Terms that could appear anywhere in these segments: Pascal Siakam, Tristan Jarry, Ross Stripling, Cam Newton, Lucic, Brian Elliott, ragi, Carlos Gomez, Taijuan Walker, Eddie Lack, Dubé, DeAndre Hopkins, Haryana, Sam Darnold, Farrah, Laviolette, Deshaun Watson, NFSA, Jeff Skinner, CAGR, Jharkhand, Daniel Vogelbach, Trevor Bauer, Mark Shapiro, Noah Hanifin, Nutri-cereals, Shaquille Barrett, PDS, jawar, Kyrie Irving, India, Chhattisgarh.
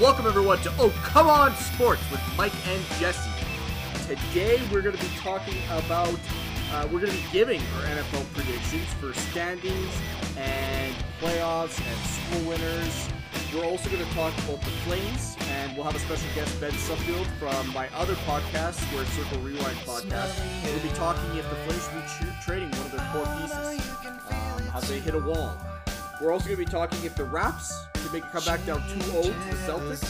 Welcome everyone to Oh Come On Sports with Mike and Jesse. Today we're going to be talking about, we're going to be giving our NFL predictions for standings and playoffs and school winners. We're also going to talk about the Flames, and we'll have a special guest, Ben Suffield, from my other podcast, where Circle Rewind podcast. We'll be talking if the Flames will be trading one of their core pieces, how they hit a wall. We're also going to be talking if the Raps can make a comeback down 2-0 to the Celtics.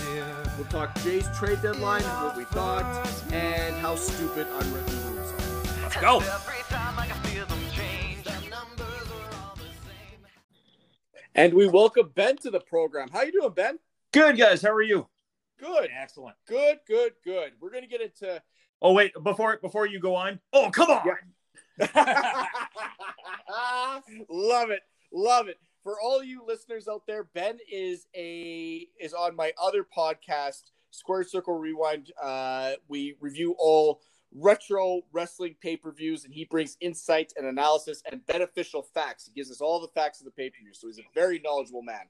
We'll talk Jay's trade deadline, what we thought, and how stupid unwritten rules are. Let's go! And we welcome Ben to the program. How you doing, Ben? Good, guys. How are you? Good. Excellent. Good. We're going to get into... Oh, wait. Before you go on. Oh, come on. Yeah. Love it. For all you listeners out there, Ben is on my other podcast, Square Circle Rewind. We review all retro wrestling pay-per-views, and he brings insight and analysis and beneficial facts. He gives us all the facts of the pay-per-view, so he's a very knowledgeable man.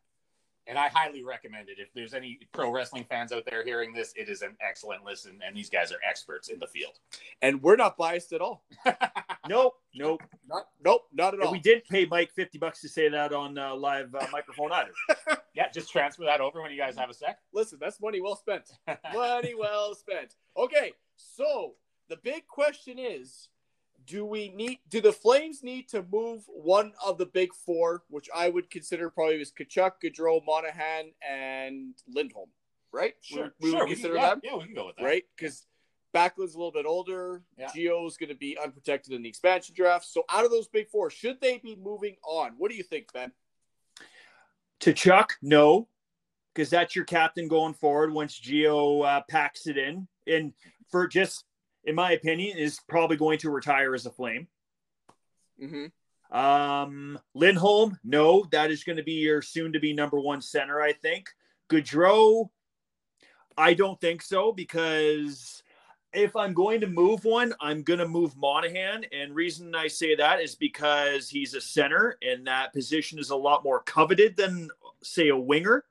And I highly recommend it. If there's any pro wrestling fans out there hearing this, it is an excellent listen, and these guys are experts in the field. And we're not biased at all. Nope, not at all. And we did pay Mike $50 to say that on live microphone either. Yeah, just transfer that over when you guys have a sec. Listen, that's money well spent. Okay, so... the big question is, do the Flames need to move one of the big four, which I would consider probably was Tkachuk, Gaudreau, Monahan, and Lindholm, right? Sure, we would consider that. Yeah, we can go with that. Right? Because Backlund's a little bit older. Yeah. Gio's going to be unprotected in the expansion draft. So out of those big four, should they be moving on? What do you think, Ben? Tkachuk, no, because that's your captain going forward once Gio packs it in. And for just... in my opinion, is probably going to retire as a Flame. Mm-hmm. Lindholm, no. That is going to be your soon-to-be number one center, I think. Gaudreau, I don't think so, because if I'm going to move one, I'm going to move Monahan. And reason I say that is because he's a center, and that position is a lot more coveted than, say, a winger.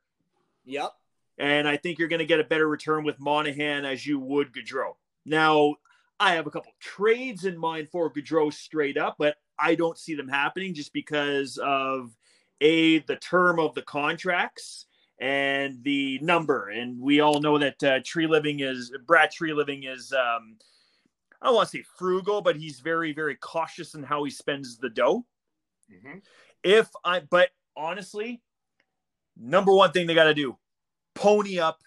Yep. And I think you're going to get a better return with Monahan as you would Gaudreau. Now, I have a couple trades in mind for Gaudreau straight up, but I don't see them happening just because of, A, the term of the contracts and the number. And we all know that Brad Treliving is, I don't want to say frugal, but he's very, very cautious in how he spends the dough. Mm-hmm. But honestly, number one thing they got to do, pony up,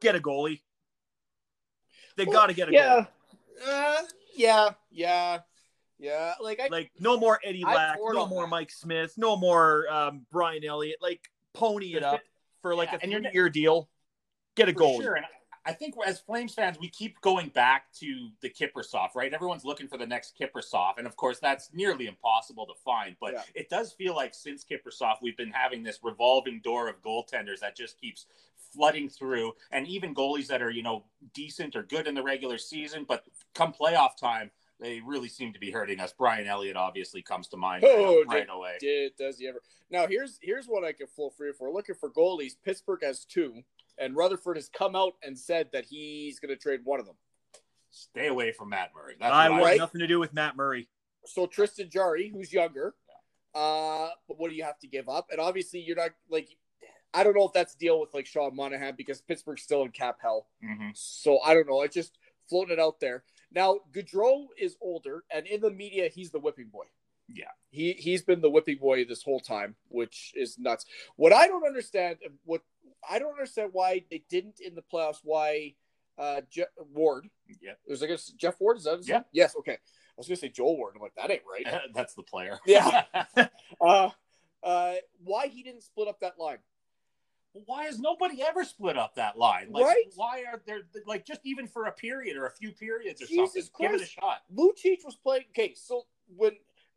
get a goalie. They got to get a goal. Yeah. Like no more Eddie Lack, no more Mike Smith, no more Brian Elliott. Like pony it up for like a 3-year deal. Get a goal. Sure. And I think as Flames fans, we keep going back to the Kiprusoff, right? Everyone's looking for the next Kiprusoff. And of course, that's nearly impossible to find. But it does feel like since Kiprusoff, we've been having this revolving door of goaltenders that just keeps flooding through, and even goalies that are, decent or good in the regular season, but come playoff time, they really seem to be hurting us. Brian Elliott obviously comes to mind right away. Does he ever? Now, here's what I can flow for you. If we're looking for goalies, Pittsburgh has two, and Rutherford has come out and said that he's going to trade one of them. Stay away from Matt Murray. I want nothing to do with Matt Murray. So Tristan Jarry, who's younger, but what do you have to give up? And obviously you're not – like. I don't know if that's deal with like Sean Monahan because Pittsburgh's still in cap hell. Mm-hmm. So I don't know. It's just floating it out there. Now Gaudreau is older, and in the media, he's the whipping boy. Yeah, he's been the whipping boy this whole time, which is nuts. What I don't understand why they didn't in the playoffs. Why Geoff Ward? Yeah, it was I guess Geoff Ward. Is that? Yeah. Yes. Okay. I was gonna say Joel Ward. I'm like that ain't right. That's the player. Yeah. Why he didn't split up that line? Why has nobody ever split up that line? Like, right? Why are there like just even for a period or a few periods or Jesus something? Christ. Give it a shot. Lucic was playing. Okay, so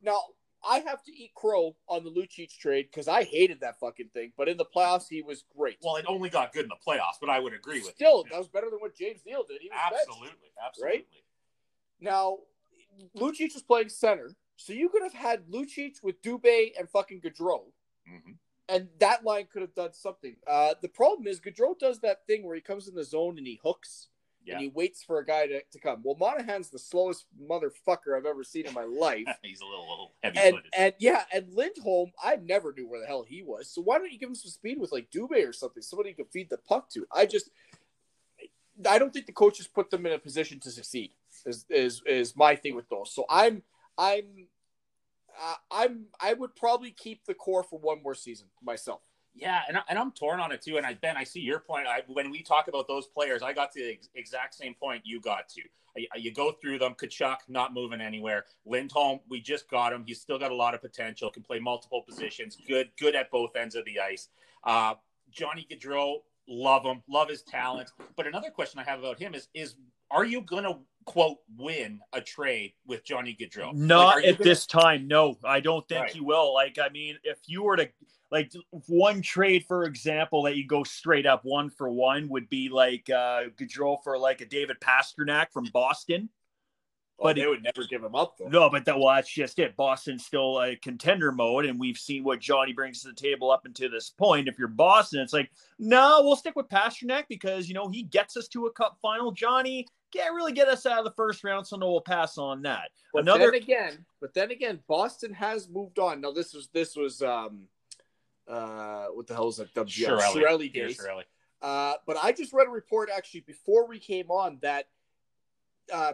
now I have to eat crow on the Lucic trade because I hated that fucking thing. But in the playoffs, he was great. Well, it only got good in the playoffs, but I would agree with you. Still, that was better than what James Neal did. He was absolutely. Right? Now, Lucic was playing center, so you could have had Lucic with Dubé and fucking Gaudreau. Mm-hmm. And that line could have done something. The problem is Gaudreau does that thing where he comes in the zone and he hooks and he waits for a guy to come. Well, Monahan's the slowest motherfucker I've ever seen in my life. He's a little heavy-footed. And Lindholm, I never knew where the hell he was. So why don't you give him some speed with like Dubé or something, somebody you can feed the puck to? I don't think the coaches put them in a position to succeed is my thing with those. So I would probably keep the core for one more season myself. Yeah, and I'm torn on it too. And Ben, I see your point. When we talk about those players, I got to the exact same point you got to. You go through them. Tkachuk, not moving anywhere. Lindholm, we just got him. He's still got a lot of potential. Can play multiple positions. Good at both ends of the ice. Johnny Gaudreau, love him. Love his talent. But another question I have about him is are you going to, quote, win a trade with Johnny Gaudreau? Not like, this time. No, I don't think he will. Like, I mean, if you were to, like, one trade, for example, that you go straight up 1-for-1 would be like Gaudreau for like a David Pastrnak from Boston. But they would never give him up, though. No, but that's just it. Boston's still contender mode, and we've seen what Johnny brings to the table up until this point. If you're Boston, it's like, no, we'll stick with Pastrnak because, you know, he gets us to a cup final. Johnny can't really get us out of the first round, so no, we'll pass on that. But then again, Boston has moved on. Now, this was what the hell is that? Chiarelli days. Chiarelli. But I just read a report, actually, before we came on that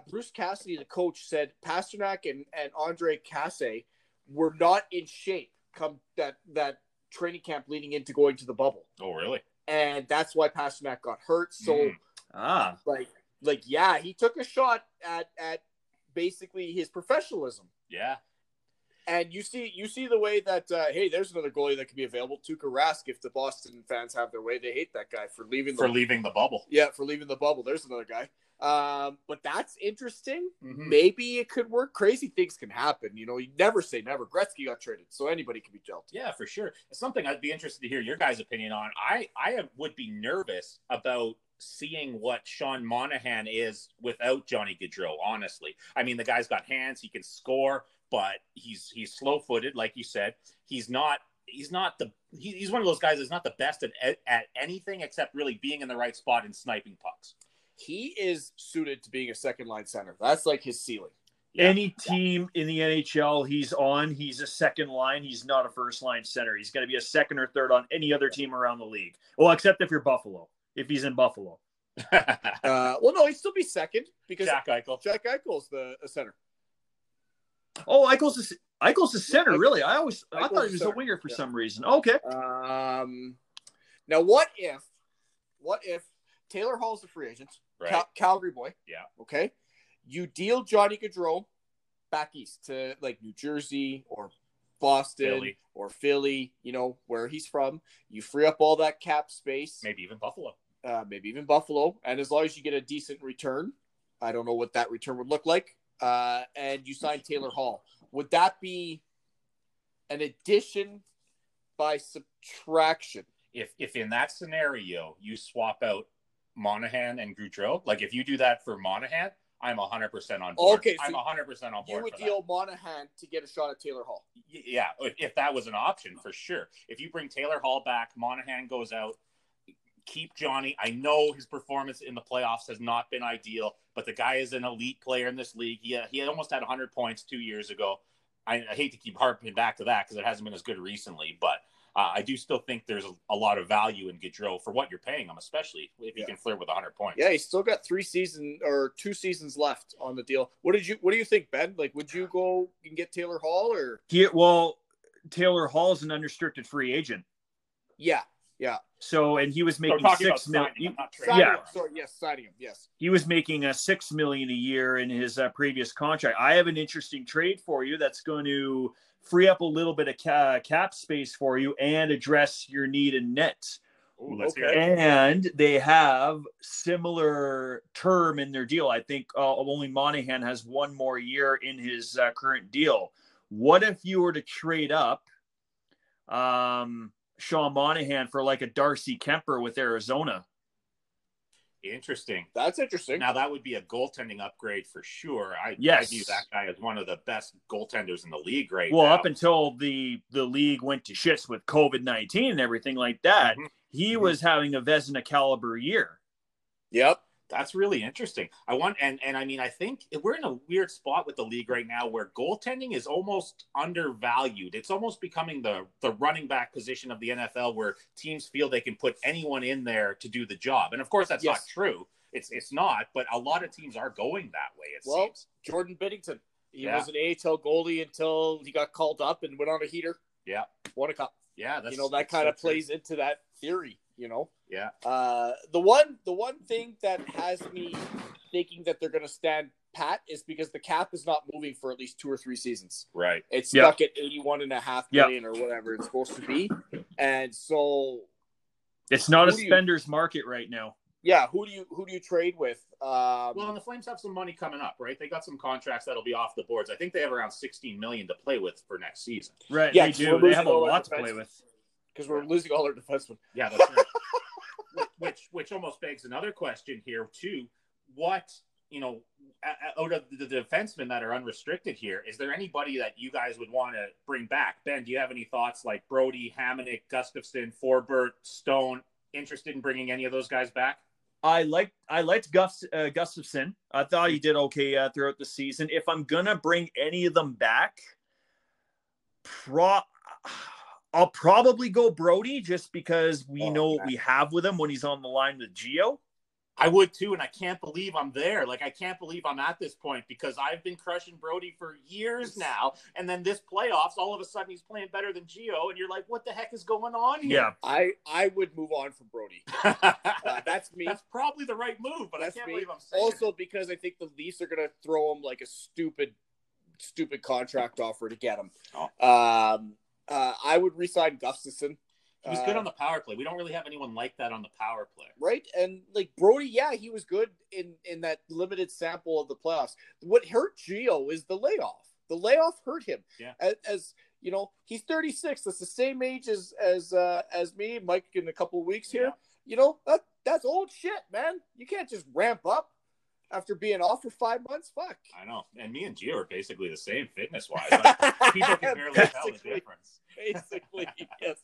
Bruce Cassidy, the coach, said Pastrnak and Andre Casse were not in shape come that training camp leading into going to the bubble. Oh, really? And that's why Pastrnak got hurt. So, he took a shot at basically his professionalism. Yeah. And you see the way that, hey, there's another goalie that could be available, Tuukka Rask, if the Boston fans have their way. They hate that guy for leaving the bubble. Yeah, for leaving the bubble. There's another guy. But that's interesting. Mm-hmm. Maybe it could work. Crazy things can happen. You know, you never say never. Gretzky got traded, so anybody can be dealt. Yeah, for sure. It's something I'd be interested to hear your guys' opinion on. I would be nervous about seeing what Sean Monahan is without Johnny Gaudreau, honestly. I mean, the guy's got hands. He can score, but he's slow-footed, like you said. He's one of those guys that's not the best at anything except really being in the right spot and sniping pucks. He is suited to being a second-line center. That's like his ceiling. Yeah. Any team in the NHL he's on, he's a second line. He's not a first-line center. He's going to be a second or third on any other team around the league. Well, except if you're Buffalo, if he's in Buffalo. He'd still be second because Jack Eichel's a center. Oh, Eichel's the center, really? I thought he was a winger for some reason. Okay. Now, what if Taylor Hall's a free agent? Right. Calgary boy. Yeah. Okay. You deal Johnny Gaudreau back east to like New Jersey or Boston or Philly, you know, where he's from. You free up all that cap space. Maybe even Buffalo. And as long as you get a decent return, I don't know what that return would look like. And you sign Taylor Hall. Would that be an addition by subtraction? If in that scenario you swap out Monahan and Gaudreau, like if you do that for Monahan, I'm 100% on board. Okay, so I'm 100% on board. You would deal Monahan to get a shot at Taylor Hall. Yeah, if that was an option, for sure. If you bring Taylor Hall back, Monahan goes out. Keep Johnny. I know his performance in the playoffs has not been ideal, but the guy is an elite player in this league. Yeah, he almost had 100 points 2 years ago. I hate to keep harping back to that because it hasn't been as good recently, but I do still think there's a lot of value in Gaudreau for what you're paying him, especially if you can flirt with 100 points. Yeah, he's still got 2 seasons left on the deal. What do you think, Ben? Like, would you go and get Taylor Hall or? Taylor Hall is an unrestricted free agent. Yeah. So, and he was making $6 million. Signing him. Yes. He was making $6 million a year in his previous contract. I have an interesting trade for you that's going to free up a little bit of cap space for you and address your need in nets. Ooh, let's hear it. And they have similar term in their deal. I think only Monahan has one more year in his current deal. What if you were to trade up? Sean Monahan for like a Darcy Kemper with Arizona. Interesting. That's interesting. Now, that would be a goaltending upgrade for sure. I view that guy as one of the best goaltenders in the league right now. Up until the league went to shits with COVID-19 and everything like that, mm-hmm. he mm-hmm. was having a Vezina caliber year. Yep. That's really interesting. I think we're in a weird spot with the league right now where goaltending is almost undervalued. It's almost becoming the running back position of the NFL where teams feel they can put anyone in there to do the job. And of course that's not true. It's not, but a lot of teams are going that way. It seems. Jordan Binnington, he was an AHL goalie until he got called up and went on a heater. Yeah. Won a cup. Yeah, that kind of plays into that theory. Yeah. The one thing that has me thinking that they're going to stand pat is because the cap is not moving for at least 2 or 3 seasons. Right. It's stuck at $81.5 million or whatever it's supposed to be. And so it's not a spender's market right now. Yeah, who do you trade with? And the Flames have some money coming up, right? They got some contracts that'll be off the boards. I think they have around $16 million to play with for next season. Right. Yeah, they do. They have a lot to play with. Because we're losing all our defensemen. Yeah, that's right. which almost begs another question here, too. What, out of the defensemen that are unrestricted here, is there anybody that you guys would want to bring back? Ben, do you have any thoughts like Brodie, Hamonic, Gustafsson, Forbert, Stone? Interested in bringing any of those guys back? I liked Gustafsson. I thought he did okay throughout the season. If I'm going to bring any of them back, I'll probably go Brodie just because we know what we have with him when he's on the line with Gio. I would too, and I can't believe I'm there. Like, I can't believe I'm at this point because I've been crushing Brodie for years now, and then this playoffs, all of a sudden he's playing better than Gio, and you're like, what the heck is going on here? Yeah, I would move on from Brodie. That's me. That's probably the right move, but I can't believe I'm saying it. Also because I think the Leafs are going to throw him like a stupid contract offer to get him. Oh. I would re-sign Gustafsson. He was good on the power play. We don't really have anyone like that on the power play. Right? And, like, Brodie, he was good in that limited sample of the playoffs. What hurt Gio is the layoff. The layoff hurt him. Yeah. As he's 36. That's the same age as me, Mike, in a couple of weeks here. Yeah. That's old shit, man. You can't just ramp up after being off for 5 months. Fuck. I know. And me and Gio are basically the same fitness-wise. Like, people can barely tell the difference. Basically, yes.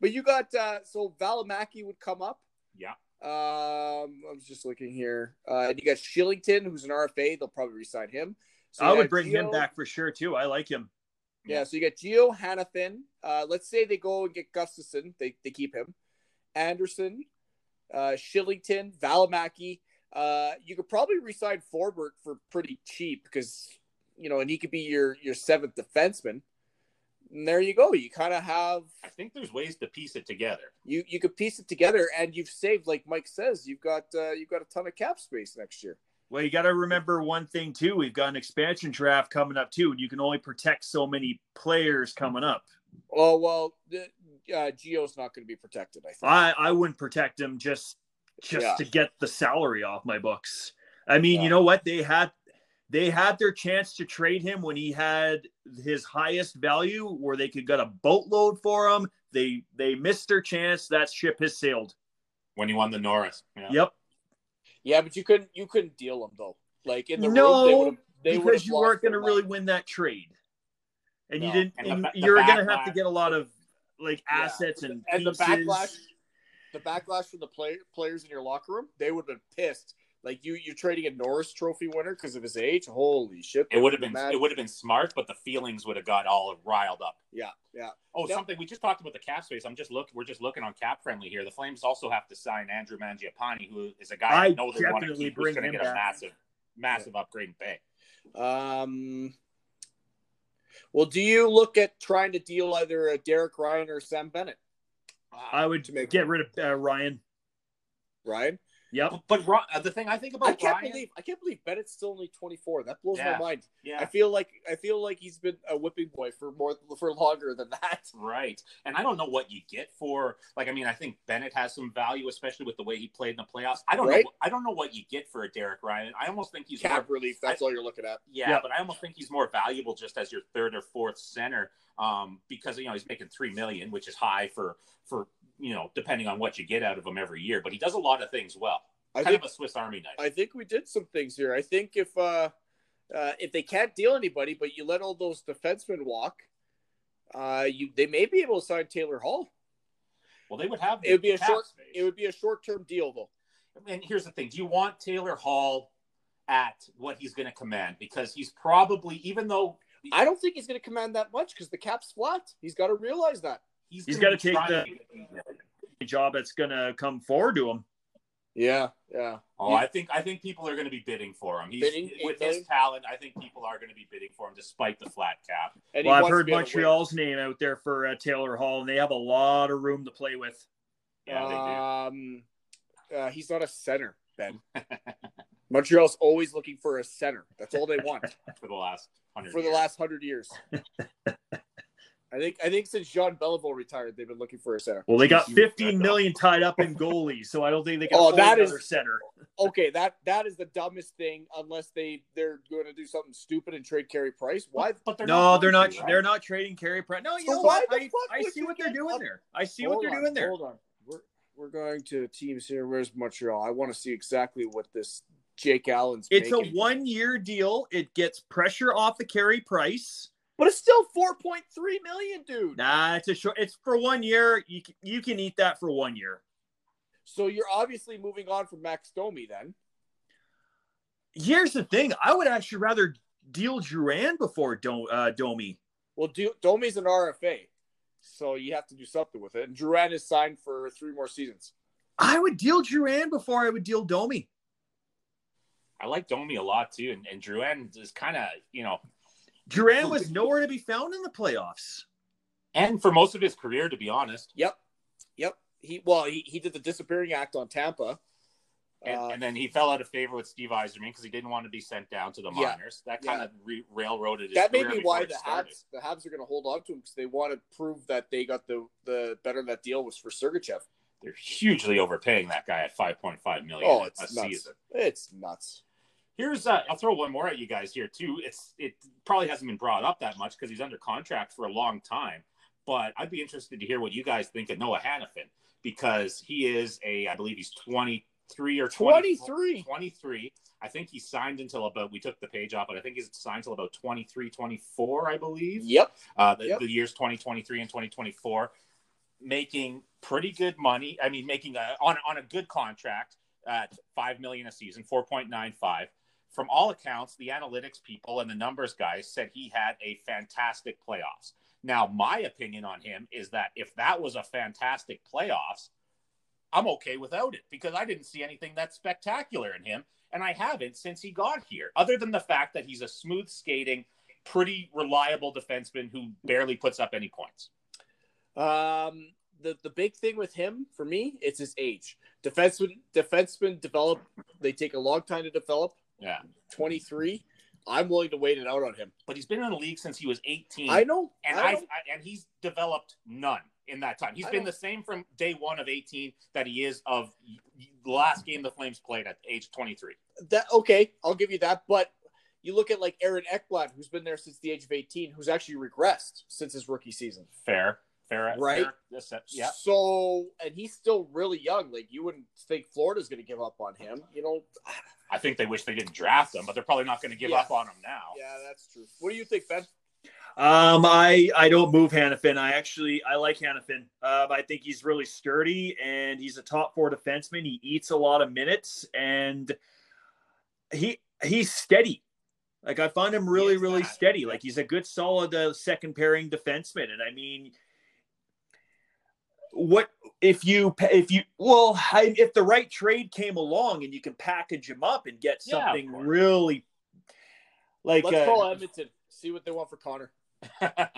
But you got so Välimäki would come up. Yeah. I was just looking here. And you got Shillington, who's an RFA. They'll probably re-sign him. So I would bring him back for sure too. I like him. Yeah. So you got Gio, Hanifin. Let's say they go and get Gustafsson. They keep him. Anderson, Shillington, Välimäki. You could probably re-sign Forbert for pretty cheap because and he could be your seventh defenseman. And there you go. You kind of have... I think there's ways to piece it together. You could piece it together, and you've saved, like Mike says, you've got a ton of cap space next year. Well, you got to remember one thing, too. We've got an expansion draft coming up, too, and you can only protect so many players coming up. Oh, well, Gio's not going to be protected, I think. I wouldn't protect him just to get the salary off my books. I mean, you know what? They had their chance to trade him when he had his highest value where they could get a boatload for him. They missed their chance. That ship has sailed. When he won the Norris. Yeah. Yep. Yeah, but you couldn't deal him though. Like in the room, because you weren't going to really win that trade. And you didn't, and you're going to have to get a lot of like assets and pieces. The backlash from the players in your locker room, they would have been pissed. Like you're trading a Norris Trophy winner because of his age. Holy shit! It would have been smart, but the feelings would have got all riled up. Yeah, yeah. Something we just talked about the cap space. We're just looking on cap friendly here. The Flames also have to sign Andrew Mangiapane, who is a guy I know they want to keep. Who's going to get a massive upgrade in pay. Well, do you look at trying to deal either a Derek Ryan or Sam Bennett? I would get rid of Ryan. Ryan. Yep. But the thing I think about I can't believe Bennett's still only 24. That blows my mind. Yeah. I feel like he's been a whipping boy for longer than that. Right. And I don't know what you get for I think Bennett has some value, especially with the way he played in the playoffs. I don't know what you get for a Derek Ryan. I almost think he's cap relief, that's all you're looking at. Yeah, yeah, but I almost think he's more valuable just as your third or fourth center. Because he's making $3 million, which is high for depending on what you get out of him every year, but he does a lot of things well. Kind of a Swiss Army knife. I think we did some things here. I think if they can't deal anybody, but you let all those defensemen walk, they may be able to sign Taylor Hall. Well, they would have. It would be a short-term deal, though. And here's the thing: do you want Taylor Hall at what he's going to command? Because he's probably, even though I don't think he's going to command that much, because the cap's flat. He's got to realize that he's got to take the job that's going to come forward to him. Yeah, yeah. Oh, I think people are going to be bidding for him. His talent, I think people are going to be bidding for him despite the flat cap. And I've heard Montreal's name out there for Taylor Hall, and they have a lot of room to play with. Yeah, they do. He's not a center, Ben. Montreal's always looking for a center. That's all they want for the last 100 years. I think since Jean Beliveau retired, they've been looking for a center. Well, they got $15 million tied up in goalies, so I don't think they can afford another center. Okay, that is the dumbest thing, unless they're going to do something stupid and trade Carey Price. Why? They're not trading Carey Price. No, you know what? I see what they're doing there. Hold on, we're going to teams here. Where's Montreal? I want to see exactly what this Jake Allen's. It's making. A 1-year deal. It gets pressure off the Carey Price. But it's still $4.3 million, dude. Nah, it's for 1 year. You can eat that for 1 year. So you're obviously moving on from Max Domi then. Here's the thing. I would actually rather deal Duran before Domi. Well, Domi's an RFA, so you have to do something with it. And Duran is signed for 3 more seasons. I would deal Duran before I would deal Domi. I like Domi a lot too, and Duran is kind of, you know. Duran was nowhere to be found in the playoffs. And for most of his career, to be honest. Yep. He did the disappearing act on Tampa. And then he fell out of favor with Steve Yzerman because he didn't want to be sent down to the minors. That kind of railroaded his career. That may be why the Habs are going to hold on to him, because they want to prove that they got the better that deal was for Sergachev. They're hugely overpaying that guy at $5.5 million a season. It's nuts. Here's I'll throw one more at you guys here too. It probably hasn't been brought up that much because he's under contract for a long time, but I'd be interested to hear what you guys think of Noah Hanifin, because he is I believe he's 23 or 23. I think he signed until about, we took the page off, but I think he's signed until about 23, 24, I believe. Yep. The years 2023 and 2024, making pretty good money. I mean, making on a good contract at $5 million a season, 4.95. From all accounts, the analytics people and the numbers guys said he had a fantastic playoffs. Now, my opinion on him is that if that was a fantastic playoffs, I'm okay without it, because I didn't see anything that's spectacular in him, and I haven't since he got here, other than the fact that he's a smooth skating, pretty reliable defenseman who barely puts up any points. The big thing with him, for me, it's his age. Defensemen develop. They take a long time to develop. Yeah. 23. I'm willing to wait it out on him. But he's been in the league since he was 18. I know. And and he's developed none in that time. He's been the same from day one of 18 that he is of the last game the Flames played at age 23. Okay, I'll give you that. But you look at like Aaron Ekblad, who's been there since the age of 18, who's actually regressed since his rookie season. Farrah, right? Yeah. So, and he's still really young. Like, you wouldn't think Florida's going to give up on him. You know, I think they wish they didn't draft him, but they're probably not going to give up on him now. Yeah, that's true. What do you think, Ben? I don't move Hanifin. I like Hanifin. I think he's really sturdy, and he's a top 4 defenseman. He eats a lot of minutes, and he's steady. Like, I found him really steady. Like, he's a good, solid second pairing defenseman, and I mean. What if the right trade came along and you can package him up and get something really like, let's call Edmonton, see what they want for Connor. That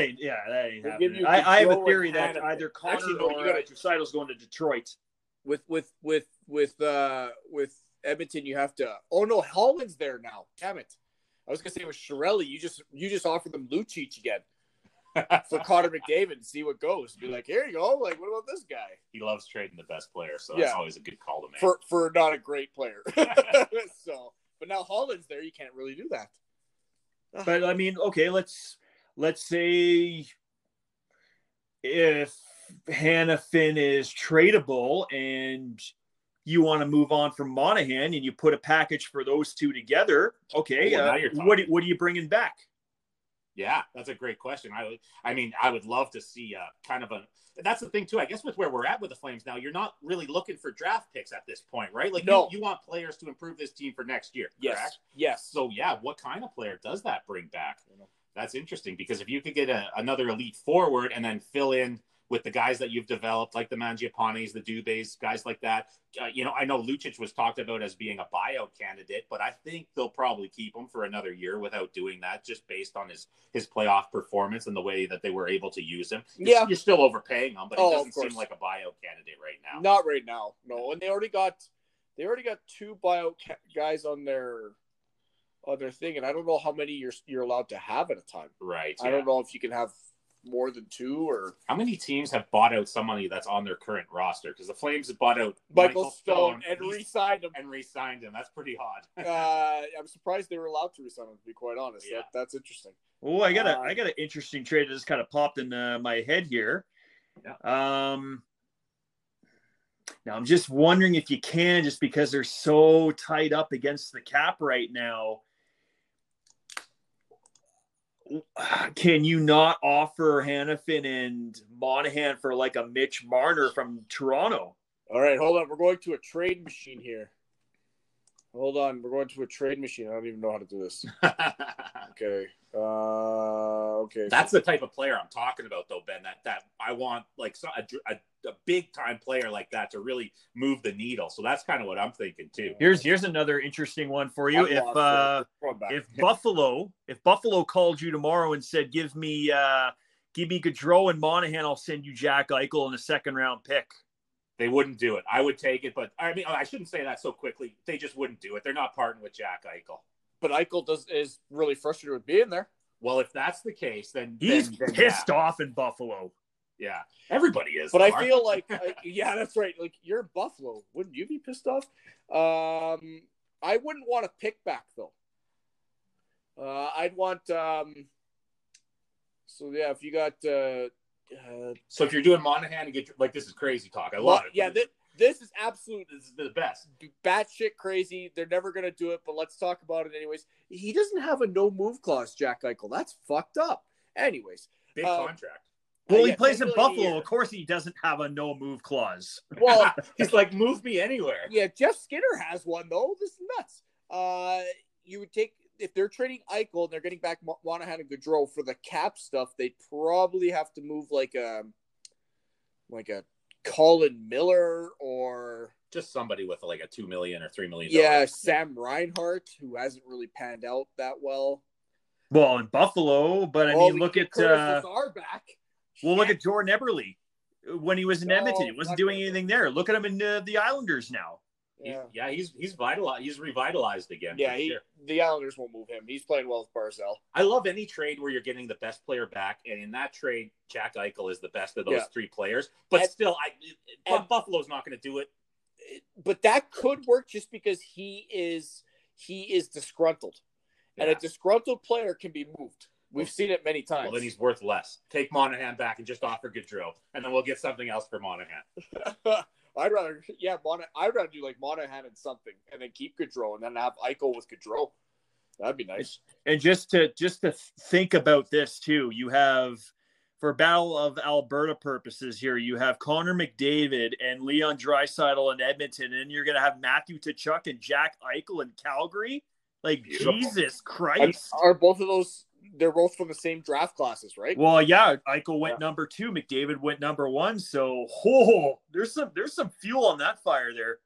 ain't happening. I have a theory that either Connor or Draisaitl going to Detroit. With Edmonton, you have to. Oh no, Holland's there now. Damn it! I was gonna say with Chiarelli, you just offer them Lucic again. For Connor McDavid, and see what goes. Be like, here you go. Like, what about this guy? He loves trading the best player, so that's always a good call to make for not a great player. So, but now Holland's there, you can't really do that. But I mean, okay, let's say if Hanifin is tradable and you want to move on from Monahan and you put a package for those two together, okay, what are you bringing back? Yeah, that's a great question. I would love to see that's the thing too, I guess, with where we're at with the Flames now, you're not really looking for draft picks at this point, right? Like, no. you want players to improve this team for next year, correct? Yes. So yeah, what kind of player does that bring back? That's interesting, because if you could get another elite forward and then fill in with the guys that you've developed, like the Mangiapanes, the Dubés, guys like that. I know Lucic was talked about as being a buyout candidate, but I think they'll probably keep him for another year without doing that, just based on his playoff performance and the way that they were able to use him. You're still overpaying him, but it doesn't seem like a buyout candidate right now. Not right now, no. And they already got two buyout guys on their thing, and I don't know how many you're allowed to have at a time. Right. Yeah. I don't know if you can have more than two, or how many teams have bought out somebody that's on their current roster? Because the Flames have bought out Michael Stone and re-signed him. That's pretty odd. I'm surprised they were allowed to re-sign him, to be quite honest. Yeah. That's interesting. Oh, I got an interesting trade that just kind of popped in my head here. Yeah. Now I'm just wondering if you can, just because they're so tied up against the cap right now, can you not offer Hanifin and Monahan for like a Mitch Marner from Toronto? All right, hold on. We're going to a trade machine here. Hold on. We're going to a trade machine. I don't even know how to do this. Okay. Okay. That's the type of player I'm talking about, though, Ben, that I want, like a big-time player like that to really move the needle. So that's kind of what I'm thinking, too. Here's another interesting one for you. If Buffalo called you tomorrow and said, give me Gaudreau and Monahan, I'll send you Jack Eichel in a second-round pick. They wouldn't do it. I would take it, but I mean, I shouldn't say that so quickly. They just wouldn't do it. They're not parting with Jack Eichel. But Eichel is really frustrated with being there. Well, if that's the case, then he's pissed off in Buffalo. Yeah, everybody is. But I feel like, that's right. Like, you're in Buffalo. Wouldn't you be pissed off? I wouldn't want a pick back, though. I'd want. If you got. So if you're doing Monahan and this is crazy talk. I love it. Yeah, this is absolute. This is the best. Batshit crazy. They're never going to do it, but let's talk about it anyways. He doesn't have a no move clause, Jack Eichel. That's fucked up. Anyways, big contract. Well, he plays in Buffalo. Yeah. Of course, he doesn't have a no move clause. Well, he's like, move me anywhere. Yeah, Jeff Skinner has one though. This is nuts. You would take. If they're trading Eichel and they're getting back Monahan and Gaudreau for the cap stuff, they'd probably have to move like a Colin Miller or just somebody with like a $2 million or $3 million. Yeah, Sam Reinhart, who hasn't really panned out that well. Well, in Buffalo, but look at are back. Well, look at Jordan Eberle when he was in Edmonton. He wasn't doing anything there. Look at him in the Islanders now. Yeah, he's vitalized. He's revitalized again. Yeah, the Islanders won't move him. He's playing well with Barzal. I love any trade where you're getting the best player back, and in that trade, Jack Eichel is the best of those three players. But Buffalo's not going to do it. But that could work just because he is disgruntled, and a disgruntled player can be moved. We've seen it many times. Well, then he's worth less. Take Monahan back and just offer Gaudreau, and then we'll get something else for Monahan. I'd rather do like Monahan and something, and then keep Gaudreau, and then have Eichel with Gaudreau. That'd be nice. And just to think about this too, you have, for Battle of Alberta purposes here, you have Connor McDavid and Leon Draisaitl in Edmonton, and you're gonna have Matthew Tkachuk and Jack Eichel in Calgary. Like, beautiful. Jesus Christ! And are both of those? They're both from the same draft classes, right? Well, yeah. Eichel went number 2. McDavid went number 1. So, there's some fuel on that fire there.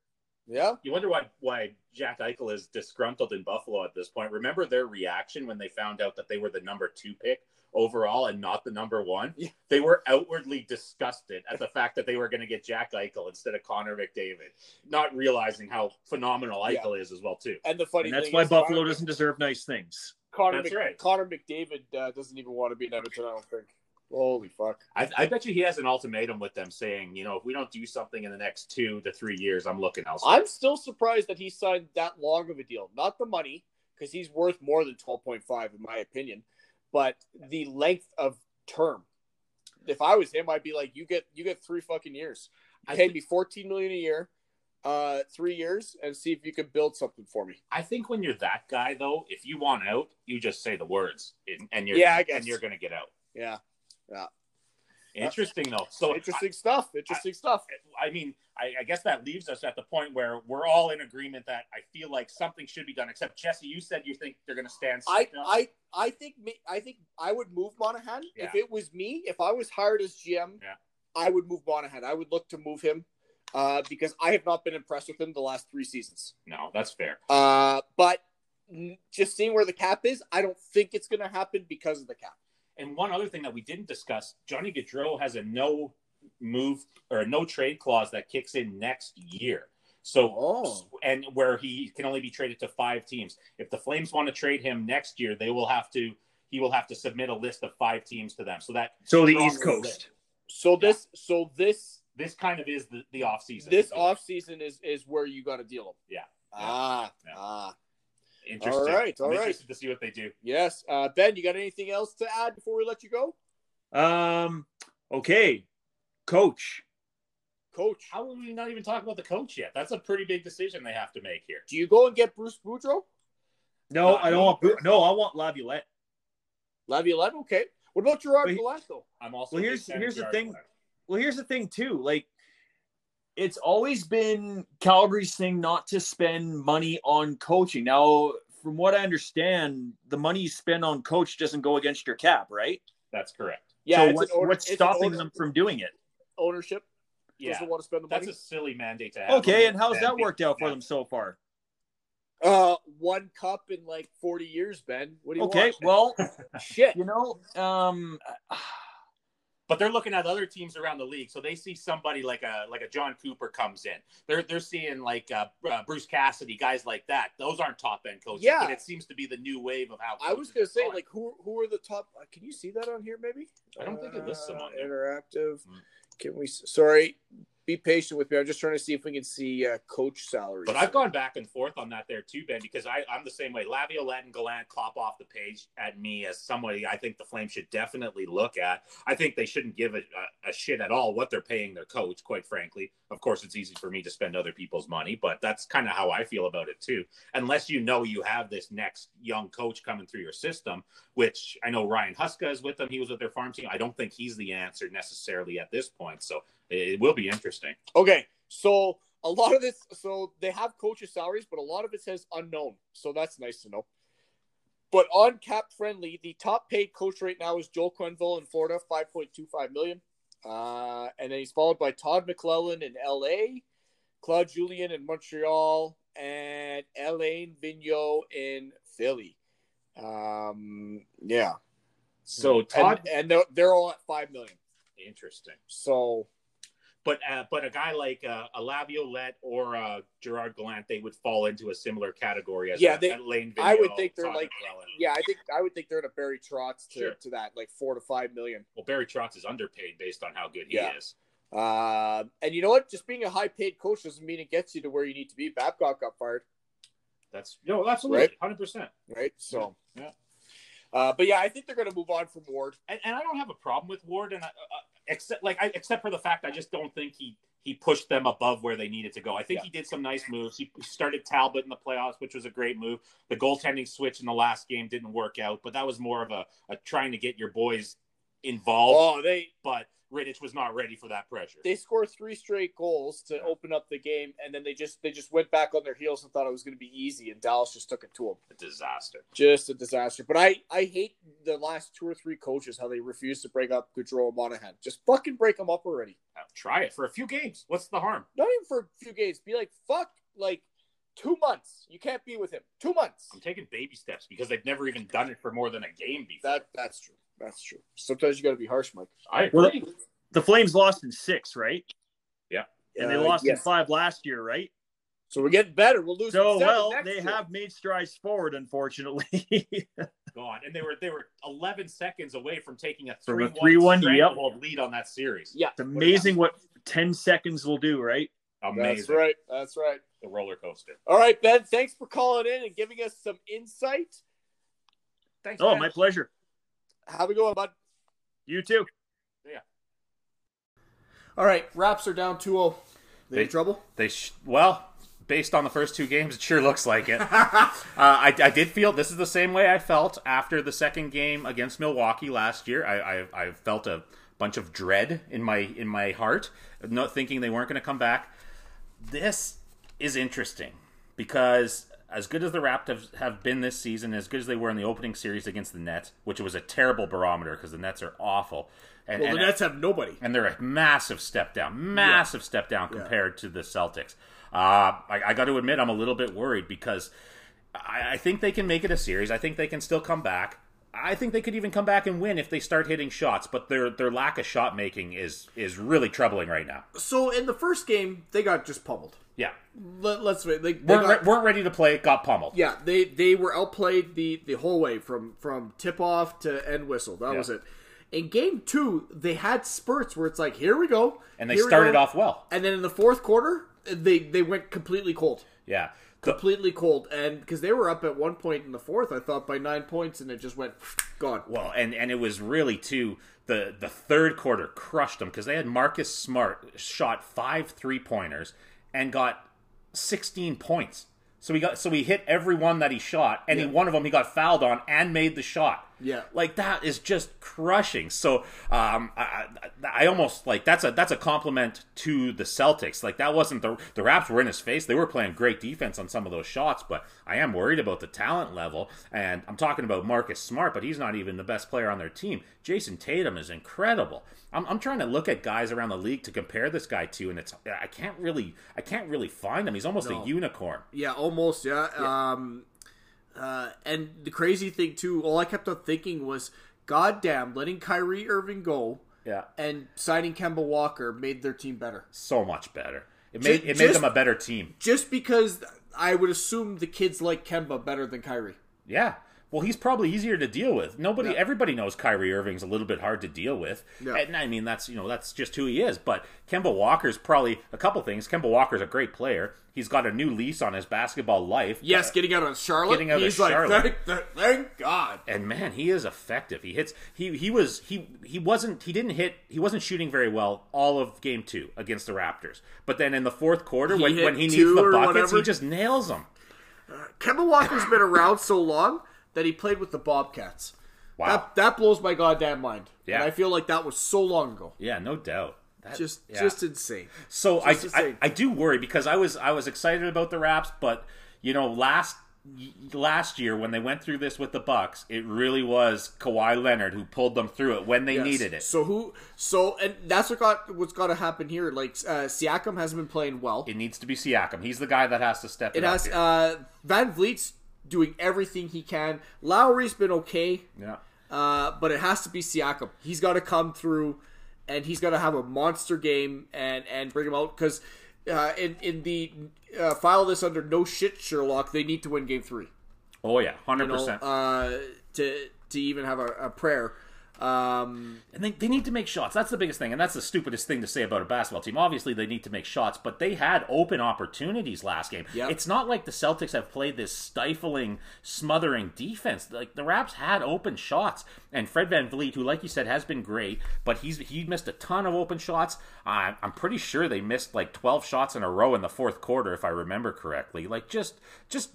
Yeah. You wonder why Jack Eichel is disgruntled in Buffalo at this point. Remember their reaction when they found out that they were the number 2 pick overall and not the number 1? Yeah. They were outwardly disgusted at the fact that they were going to get Jack Eichel instead of Connor McDavid, not realizing how phenomenal Eichel is as well, too. And the funny thing is, that's why Buffalo doesn't deserve nice things. Connor McDavid doesn't even want to be in Edmonton, I don't think. Holy fuck. I bet you he has an ultimatum with them saying, if we don't do something in the next 2 to 3 years, I'm looking elsewhere. I'm still surprised that he signed that long of a deal. Not the money, because he's worth more than 12.5 in my opinion, but the length of term. If I was him, I'd be like, you get 3 fucking years. You pay me $14 million a year. 3 years and see if you can build something for me. I think when you're that guy, though, if you want out, you just say the words and you're going to get out. Yeah. Yeah. Interesting, though. So Interesting stuff. I mean, I guess that leaves us at the point where we're all in agreement that I feel like something should be done. Except, Jesse, you said you think they're going to stand still. I think I would move Monahan. Yeah. If it was me, if I was hired as GM, yeah, I would move Monahan. I would look to move him because I have not been impressed with him the last three seasons. No, that's fair. But just seeing where the cap is, I don't think it's going to happen because of the cap. And one other thing that we didn't discuss, Johnny Gaudreau has a no move or no trade clause that kicks in next year. And where he can only be traded to 5 teams. If the Flames want to trade him next year, he will have to submit a list of 5 teams to them. So the East Coast. This kind of is the off season. This off season is where you got to deal with. Yeah. Interesting. All right. Interested to see what they do. Yes. Ben, you got anything else to add before we let you go? Okay. Coach. How will we not even talk about the coach yet? That's a pretty big decision they have to make here. Do you go and get Bruce Boudreau? No, I don't want Boudreau. No, I want Laviolette. Laviolette? Okay. What about Gerard Gallant, though? I'm also... Well, here's the thing. Well, here's the thing, too. Like, it's always been Calgary's thing not to spend money on coaching. Now, from what I understand, the money you spend on coach doesn't go against your cap, right? That's correct. Yeah. So what's stopping them from doing it? Ownership. Yeah. Doesn't want to spend the money. That's a silly mandate to have. Okay, and how's that worked out for them so far? One cup in like 40 years, Ben. What do you want? Okay, well, shit. You know, but they're looking at other teams around the league, so they see somebody like a John Cooper comes in. They're seeing like Bruce Cassidy, guys like that. Those aren't top end coaches, but it seems to be the new wave of how. I was going to say, like, who are the top? Can you see that on here? Maybe I don't think it lists them on there. Interactive. Mm-hmm. Can we? Sorry, be patient with me. I'm just trying to see if we can see coach salaries. But I've gone back and forth on that there too, Ben, because I'm the same way. Laviolette and Gallant pop off the page at me as somebody I think the Flames should definitely look at. I think they shouldn't give a shit at all what they're paying their coach, quite frankly. Of course, it's easy for me to spend other people's money, but that's kind of how I feel about it too. Unless you have this next young coach coming through your system, which I know Ryan Huska is with them. He was with their farm team. I don't think he's the answer necessarily at this point, so it will be interesting. Okay, so a lot of this, so they have coaches' salaries, but a lot of it says unknown. So that's nice to know. But on Cap Friendly, the top-paid coach right now is Joel Quenneville in Florida, $5.25 million. And then he's followed by Todd McLellan in L.A., Claude Julien in Montreal, and Alain Vigneault in Philly. Yeah. So Todd... And they're all at $5 million. Interesting. So... But a guy like a Laviolette or Gerard Gallant, they would fall into a similar category as Alain Vigneault. I would think they're like Allen. Yeah, I would think they're in a Barry Trotz to that like $4 to $5 million. Well, Barry Trotz is underpaid based on how good he is. And you know what? Just being a high paid coach doesn't mean it gets you to where you need to be. Babcock got fired. That's absolutely 100%. Right. So yeah. But yeah, I think they're going to move on from Ward, and I don't have a problem with Ward, and except for the fact I just don't think he pushed them above where they needed to go. I think he did some nice moves. He started Talbot in the playoffs, which was a great move. The goaltending switch in the last game didn't work out, but that was more of a trying to get your boys involved. But Rittich was not ready for that pressure. They scored 3 straight goals to open up the game, and then they just went back on their heels and thought it was going to be easy, and Dallas just took it to them. Just a disaster. But I hate the last 2 or 3 coaches, how they refuse to break up Gaudreau and Monahan. Just fucking break them up already. Try it for a few games. What's the harm? Not even for a few games. Be like, fuck, like 2 months. You can't be with him. 2 months. I'm taking baby steps because they've never even done it for more than a game before. That's true. That's true. Sometimes you got to be harsh, Mike. I agree. Well, the Flames lost in 6, right? Yeah. And they lost in 5 last year, right? So we're getting better. We'll lose. So in 7 well, next they year. Have made strides forward, unfortunately. God, and they were 11 seconds away from taking a 3-1 lead on that series. Yeah, it's amazing what 10 seconds will do, right? Amazing. That's right. The roller coaster. All right, Ben. Thanks for calling in and giving us some insight. Thanks. Oh, Ben. My pleasure. Have a good one, bud. You too. Yeah. All right, Raps are down 2-0. They in trouble? Well, based on the first two games, it sure looks like it. I did feel, this is the same way I felt after the second game against Milwaukee last year. I felt a bunch of dread in my heart, not thinking they weren't going to come back. This is interesting because as good as the Raptors have been this season, as good as they were in the opening series against the Nets, which was a terrible barometer because the Nets are awful. And the Nets have nobody. And they're a massive step down compared to the Celtics. I got to admit, I'm a little bit worried because I think they can make it a series. I think they can still come back. I think they could even come back and win if they start hitting shots, but their lack of shot making is really troubling right now. So in the first game, they got just pummeled. Yeah. Let's wait. They weren't ready to play, got pummeled. Yeah, they were outplayed the whole way from tip-off to end whistle. That was it. In game two, they had spurts where it's like, here we go. And they started off well. And then in the fourth quarter, they went completely cold. Yeah. Completely cold, and because they were up at one point in the fourth, I thought, by 9 points, and it just went gone. Well, and it was really, too, the third quarter crushed them, because they had Marcus Smart shot 5 3-pointers and got 16 points. So he hit every one that he shot, and one of them he got fouled on and made the shot. Yeah, like that is just crushing. So I almost like that's a compliment to the Celtics. Like that wasn't the Raps were in his face. They were playing great defense on some of those shots, but I am worried about the talent level. And I'm talking about Marcus Smart, but he's not even the best player on their team. Jason Tatum is incredible. I'm trying to look at guys around the league to compare this guy to, and it's I can't really find him. He's almost a unicorn. Yeah, almost. Yeah. And the crazy thing, too, all I kept on thinking was, goddamn, letting Kyrie Irving go and signing Kemba Walker made their team better. So much better. It made them a better team. Just because I would assume the kids like Kemba better than Kyrie. Yeah. Well, he's probably easier to deal with. Everybody knows Kyrie Irving's a little bit hard to deal with. Yeah. And I mean, that's just who he is. But Kemba Walker's probably a couple things. Kemba Walker's a great player. He's got a new lease on his basketball life. Yes, getting out of Charlotte. He's like, thank God. And man, he is effective. He hits. He wasn't shooting very well all of game two against the Raptors. But then in the fourth quarter, when he needs the buckets, he just nails them. Kemba Walker's been around so long that he played with the Bobcats. Wow. That blows my goddamn mind. Yeah. And I feel like that was so long ago. Yeah, no doubt. Just insane. So just insane. I do worry because I was excited about the Raps, but you know, last year when they went through this with the Bucks, it really was Kawhi Leonard who pulled them through it when they needed it. So that's what's got to happen here. Like Siakam hasn't been playing well. It needs to be Siakam. He's the guy that has to step in. Van Vliet's doing everything he can. Lowry's been okay. Yeah. But it has to be Siakam. He's got to come through, and he's got to have a monster game and bring him out. Because in the file this under No Shit Sherlock, they need to win game 3. Oh, yeah. 100%. To even have a prayer. And they need to make shots. That's the biggest thing, and that's the stupidest thing to say about a basketball team. Obviously, they need to make shots, but they had open opportunities last game. Yep. It's not like the Celtics have played this stifling, smothering defense. Like the Raps had open shots, and Fred VanVleet, who, like you said, has been great, but he missed a ton of open shots. I'm pretty sure they missed like 12 shots in a row in the fourth quarter, if I remember correctly. Like just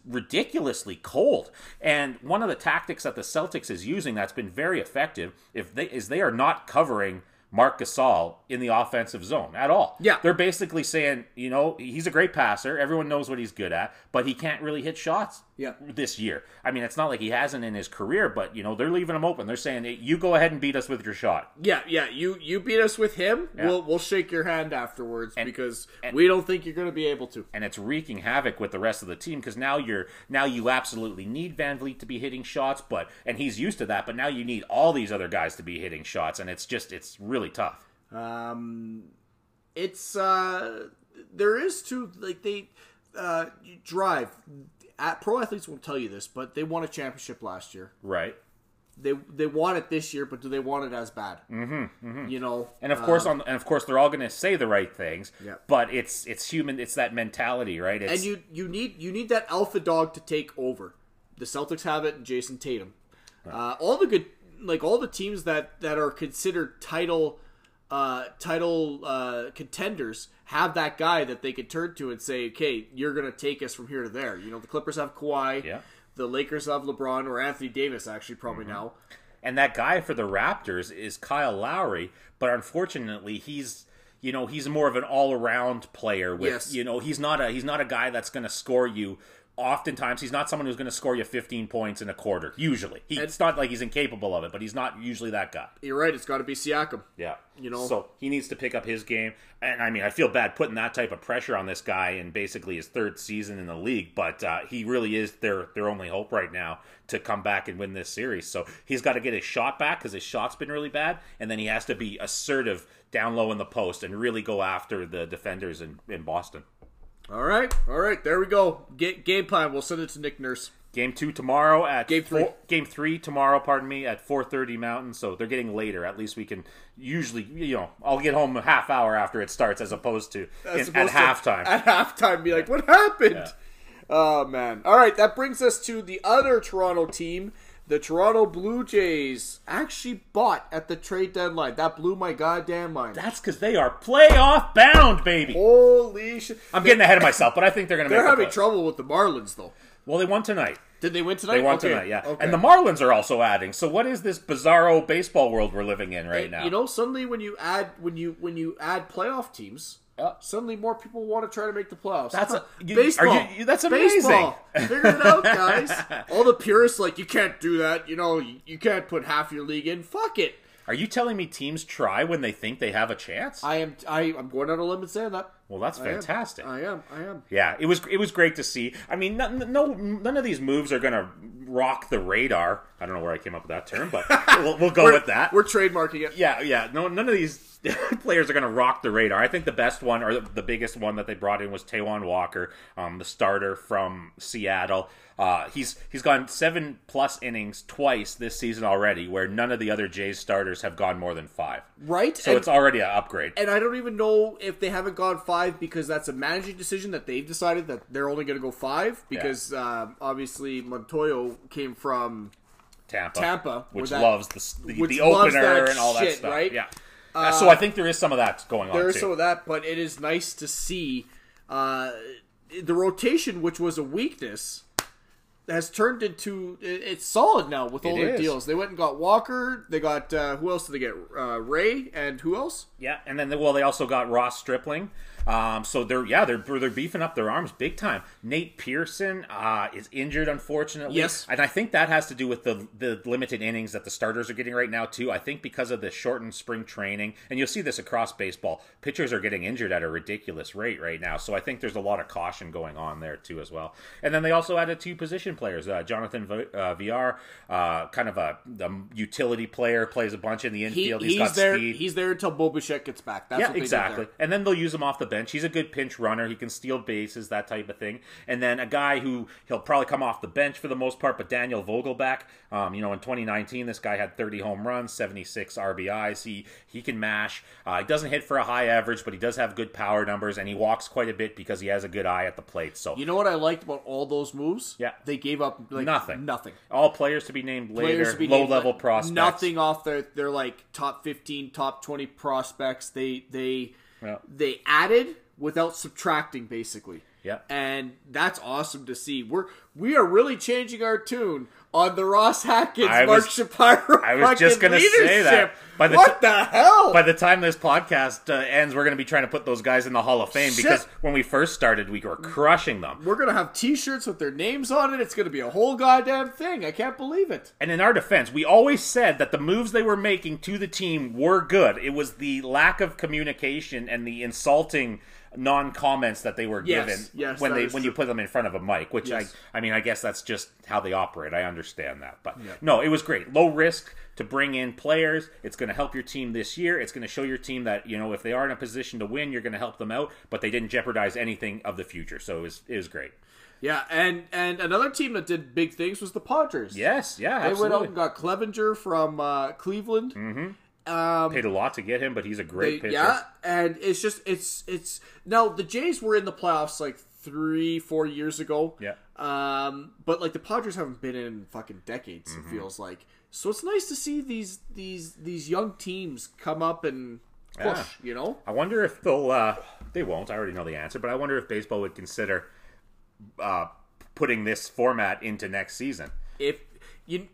ridiculously cold. And one of the tactics that the Celtics is using that's been very effective. They are not covering Marc Gasol in the offensive zone at all. Yeah. They're basically saying, you know, he's a great passer. Everyone knows what he's good at, but he can't really hit shots this year. I mean, it's not like he hasn't in his career, but, you know, they're leaving him open. They're saying, hey, you go ahead and beat us with your shot. Yeah. You beat us with him. Yeah. We'll shake your hand afterwards because we don't think you're going to be able to. And it's wreaking havoc with the rest of the team because now you absolutely need Van Vliet to be hitting shots, and he's used to that, but now you need all these other guys to be hitting shots, and it's really tough. There is too, like they drive at pro athletes won't tell you this, but they won a championship last year, right? They want it this year, but do they want it as bad? Mm-hmm. You know, and of course, they're all going to say the right things. Yeah. But it's human. It's that mentality, right? And you need that alpha dog to take over. The Celtics have it, and Jason Tatum. Right. All the good. Like all the teams that are considered title title contenders have that guy that they could turn to and say, okay, you're going to take us from here to there. You know, the Clippers have Kawhi. Yeah. The Lakers have LeBron, or Anthony Davis, actually, probably now. And that guy for the Raptors is Kyle Lowry, but unfortunately, he's... You know, he's more of an all-around player. With yes. You know, he's not a guy that's going to score you. Oftentimes, he's not someone who's going to score you 15 points in a quarter. Usually, it's not like he's incapable of it, but he's not usually that guy. You're right. It's got to be Siakam. Yeah. You know, so he needs to pick up his game. And I mean, I feel bad putting that type of pressure on this guy in basically his third season in the league, but he really is their only hope right now to come back and win this series. So he's got to get his shot back because his shot's been really bad, and then he has to be assertive down low in the post and really go after the defenders in Boston. All right, there we go. Game plan, we'll send it to Nick Nurse. Game three tomorrow, at 4:30 Mountain, so they're getting later. At least we can usually, you know, I'll get home a half hour after it starts as opposed to halftime. At halftime, be like, what happened? Yeah. Oh, man. All right, that brings us to the other Toronto team. The Toronto Blue Jays actually bought at the trade deadline. That blew my goddamn mind. That's because they are playoff bound, baby. Holy shit. I'm getting ahead of myself, but I think they're going to make it. They're having trouble with the Marlins, though. Well, they won tonight. Did they win tonight? They won tonight, yeah. Okay. And the Marlins are also adding. So what is this bizarro baseball world we're living in right now? You know, suddenly when you add playoff teams... Suddenly more people want to try to make the playoffs. That's amazing. Baseball. Figure it out, guys. All the purists like, you can't do that. You know, you can't put half your league in. Fuck it. Are you telling me teams try when they think they have a chance? I'm going out on a limb and saying that. Well, that's fantastic. I am. Yeah, it was great to see. I mean, none of these moves are going to rock the radar. I don't know where I came up with that term, but we'll go with that. We're trademarking it. Yeah. No, none of these players are going to rock the radar. I think the best one or the biggest one that they brought in was Taijuan Walker, the starter from Seattle. He's gone 7+ innings twice this season already, where none of the other Jays starters have gone more than 5. Right. So it's already an upgrade. And I don't even know if they haven't gone 5. Because that's a managing decision that they've decided that they're only going to go 5 because obviously Montoyo came from Tampa which loves the opener and all that stuff, right? Yeah. So I think there is some of that going on. There is some of that, but it is nice to see the rotation, which was a weakness, has turned into it's solid now with all their deals. They went and got Walker. They got who else did they get? Ray and who else? Yeah, and then they also got Ross Stripling. So they're beefing up their arms big time. Nate Pearson is injured, unfortunately. Yes, and I think that has to do with the limited innings that the starters are getting right now too. I think because of the shortened spring training, and you'll see this across baseball, pitchers are getting injured at a ridiculous rate right now. So I think there's a lot of caution going on there too as well. And then they also added 2 position players, Jonathan VR, kind of a utility player, plays a bunch in the infield. He's got there. Speed. He's there until Bobuchet gets back. That's what exactly. They did there. And then they'll use him off the bench. He's a good pinch runner. He can steal bases, that type of thing. And then a guy who he'll probably come off the bench for the most part, but Daniel Vogelback, you know, in 2019, this guy had 30 home runs, 76 RBIs. He can mash. He doesn't hit for a high average, but he does have good power numbers, and he walks quite a bit because he has a good eye at the plate. So you know what I liked about all those moves? Yeah. They gave up like, nothing. All players to be named later, low-level prospects. Nothing off their like, top 15, top 20 prospects. They added without subtracting, basically. Yeah, and that's awesome to see. We are really changing our tune on the Ross Hatkins, Mark Shapiro. I was just going to say that. What the hell? By the time this podcast ends, we're going to be trying to put those guys in the Hall of Fame because when we first started, we were crushing them. We're going to have T-shirts with their names on it. It's going to be a whole goddamn thing. I can't believe it. And in our defense, we always said that the moves they were making to the team were good. It was the lack of communication and the insulting non-comments that they were given when you put them in front of a mic, which I mean, I guess that's just how they operate. I understand that. But no, it was great. Low risk to bring in players. It's going to help your team this year. It's going to show your team that, you know, if they are in a position to win, you're going to help them out. But they didn't jeopardize anything of the future. So it was great. Yeah, and another team that did big things was the Padres. Yes, yeah, absolutely. They went out and got Clevinger from Cleveland. Mm-hmm. Paid a lot to get him, but he's a great pitcher. Yeah, and it's just it's now the Jays were in the playoffs like 3-4 years ago. Yeah. But like the Padres haven't been in fucking decades. It feels like, so it's nice to see these young teams come up and push, you know? I wonder if they'll... they won't. I already know the answer. But I wonder if baseball would consider putting this format into next season. If you...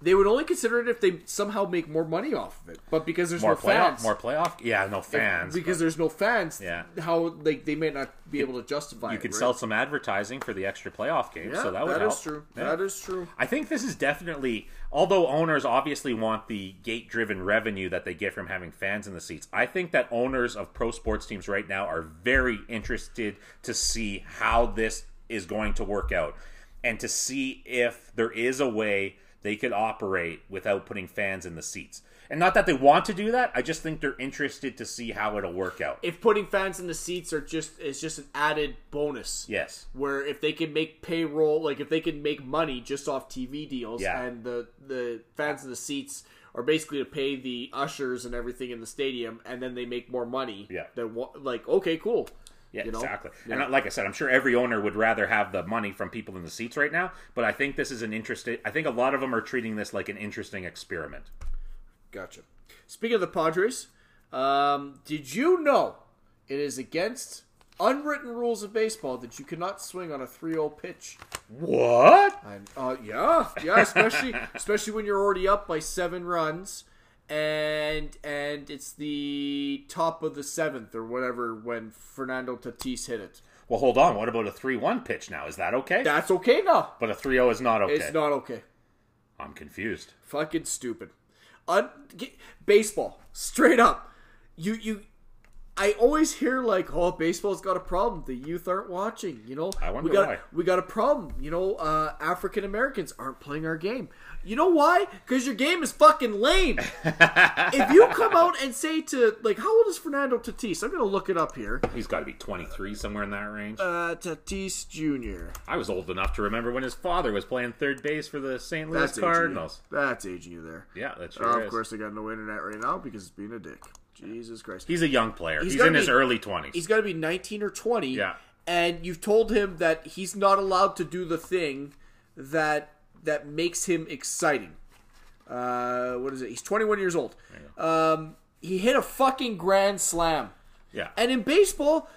They would only consider it if they somehow make more money off of it. But because there's no fans. More playoff? Yeah, no fans. Because there's no fans, how they may not be able to justify it. You could sell some advertising for the extra playoff game, so that would help. That is true. That is true. I think this is definitely, although owners obviously want the gate-driven revenue that they get from having fans in the seats, I think that owners of pro sports teams right now are very interested to see how this is going to work out and to see if there is a way they could operate without putting fans in the seats. And not that they want to do that. I just think they're interested to see how it'll work out. If putting fans in the seats is just an added bonus. Yes. Where if they can make payroll, like if they can make money just off TV deals and the fans in the seats are basically to pay the ushers and everything in the stadium, and then they make more money. Yeah. Then like, okay, cool. Yeah, you know? Exactly. Yeah. And like I said, I'm sure every owner would rather have the money from people in the seats right now, but I think this is an interesting... I think a lot of them are treating this like an interesting experiment. Gotcha. Speaking of the Padres, did you know it is against unwritten rules of baseball that you cannot swing on a 3-0 pitch? What? Yeah, especially when you're already up by 7 runs. And it's the top of the 7th or whatever when Fernando Tatis hit it. Well, hold on. What about a 3-1 pitch now? Is that okay? That's okay now. But a 3-0 is not okay. It's not okay. I'm confused. Fucking stupid. Baseball. Straight up. I always hear like, oh, baseball's got a problem. The youth aren't watching, you know. I wonder why. We got a problem, you know. African Americans aren't playing our game. You know why? Because your game is fucking lame. If you come out and say to, like, how old is Fernando Tatis? I'm going to look it up here. He's got to be 23, somewhere in that range. Tatis Jr. I was old enough to remember when his father was playing third base for the St. Louis Cardinals. That's aging you there. Yeah, that's true. Of course, I got no internet right now because it's being a dick. Jesus Christ. He's a young player. He's in his early 20s. He's got to be 19 or 20. Yeah. And you've told him that he's not allowed to do the thing that makes him exciting. What is it? He's 21 years old. He hit a fucking grand slam. Yeah. And in baseball,